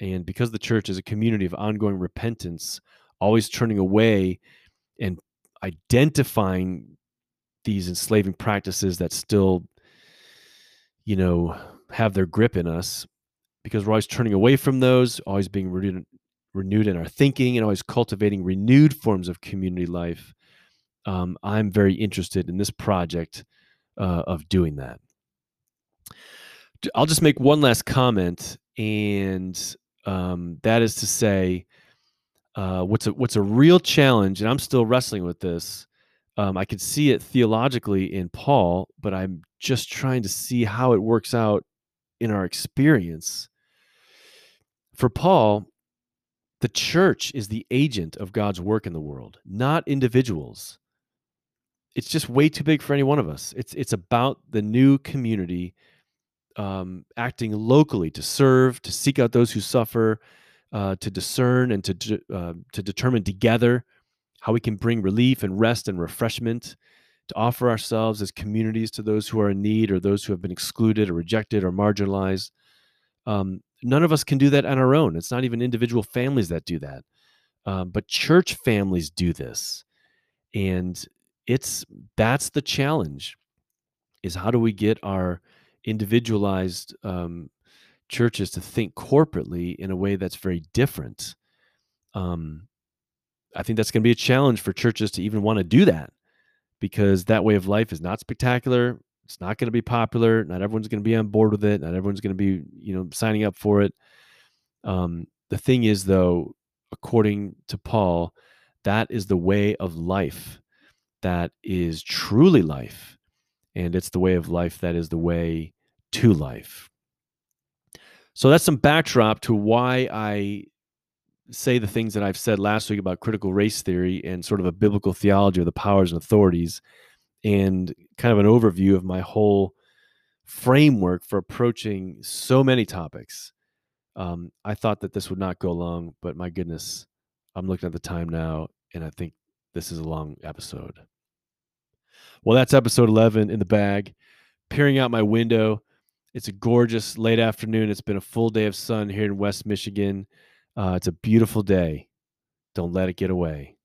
And because the church is a community of ongoing repentance, always turning away and identifying these enslaving practices that still, you know, have their grip in us, because we're always turning away from those, always being renewed, renewed in our thinking, and always cultivating renewed forms of community life. Um, I'm very interested in this project uh, of doing that. I'll just make one last comment, and um, that is to say, Uh, what's a what's a real challenge, and I'm still wrestling with this. Um, I could see it theologically in Paul, but I'm just trying to see how it works out in our experience. For Paul, the church is the agent of God's work in the world, not individuals. It's just way too big for any one of us. It's it's about the new community um, acting locally to serve, to seek out those who suffer, Uh, to discern and to uh, to determine together how we can bring relief and rest and refreshment, to offer ourselves as communities to those who are in need or those who have been excluded or rejected or marginalized. Um, none of us can do that on our own. It's not even individual families that do that. Um, but church families do this. And it's that's the challenge, is how do we get our individualized um churches to think corporately in a way that's very different. Um, I think that's going to be a challenge for churches to even want to do that, because that way of life is not spectacular. It's not going to be popular. Not everyone's going to be on board with it. Not everyone's going to be, you know, signing up for it. Um, the thing is, though, according to Paul, that is the way of life that is truly life. And it's the way of life that is the way to life. So that's some backdrop to why I say the things that I've said last week about critical race theory and sort of a biblical theology of the powers and authorities, and kind of an overview of my whole framework for approaching so many topics. Um, I thought that this would not go long, but my goodness, I'm looking at the time now, and I think this is a long episode. Well, that's episode eleven in the bag. Peering out my window, it's a gorgeous late afternoon. It's been a full day of sun here in West Michigan. Uh, it's a beautiful day. Don't let it get away.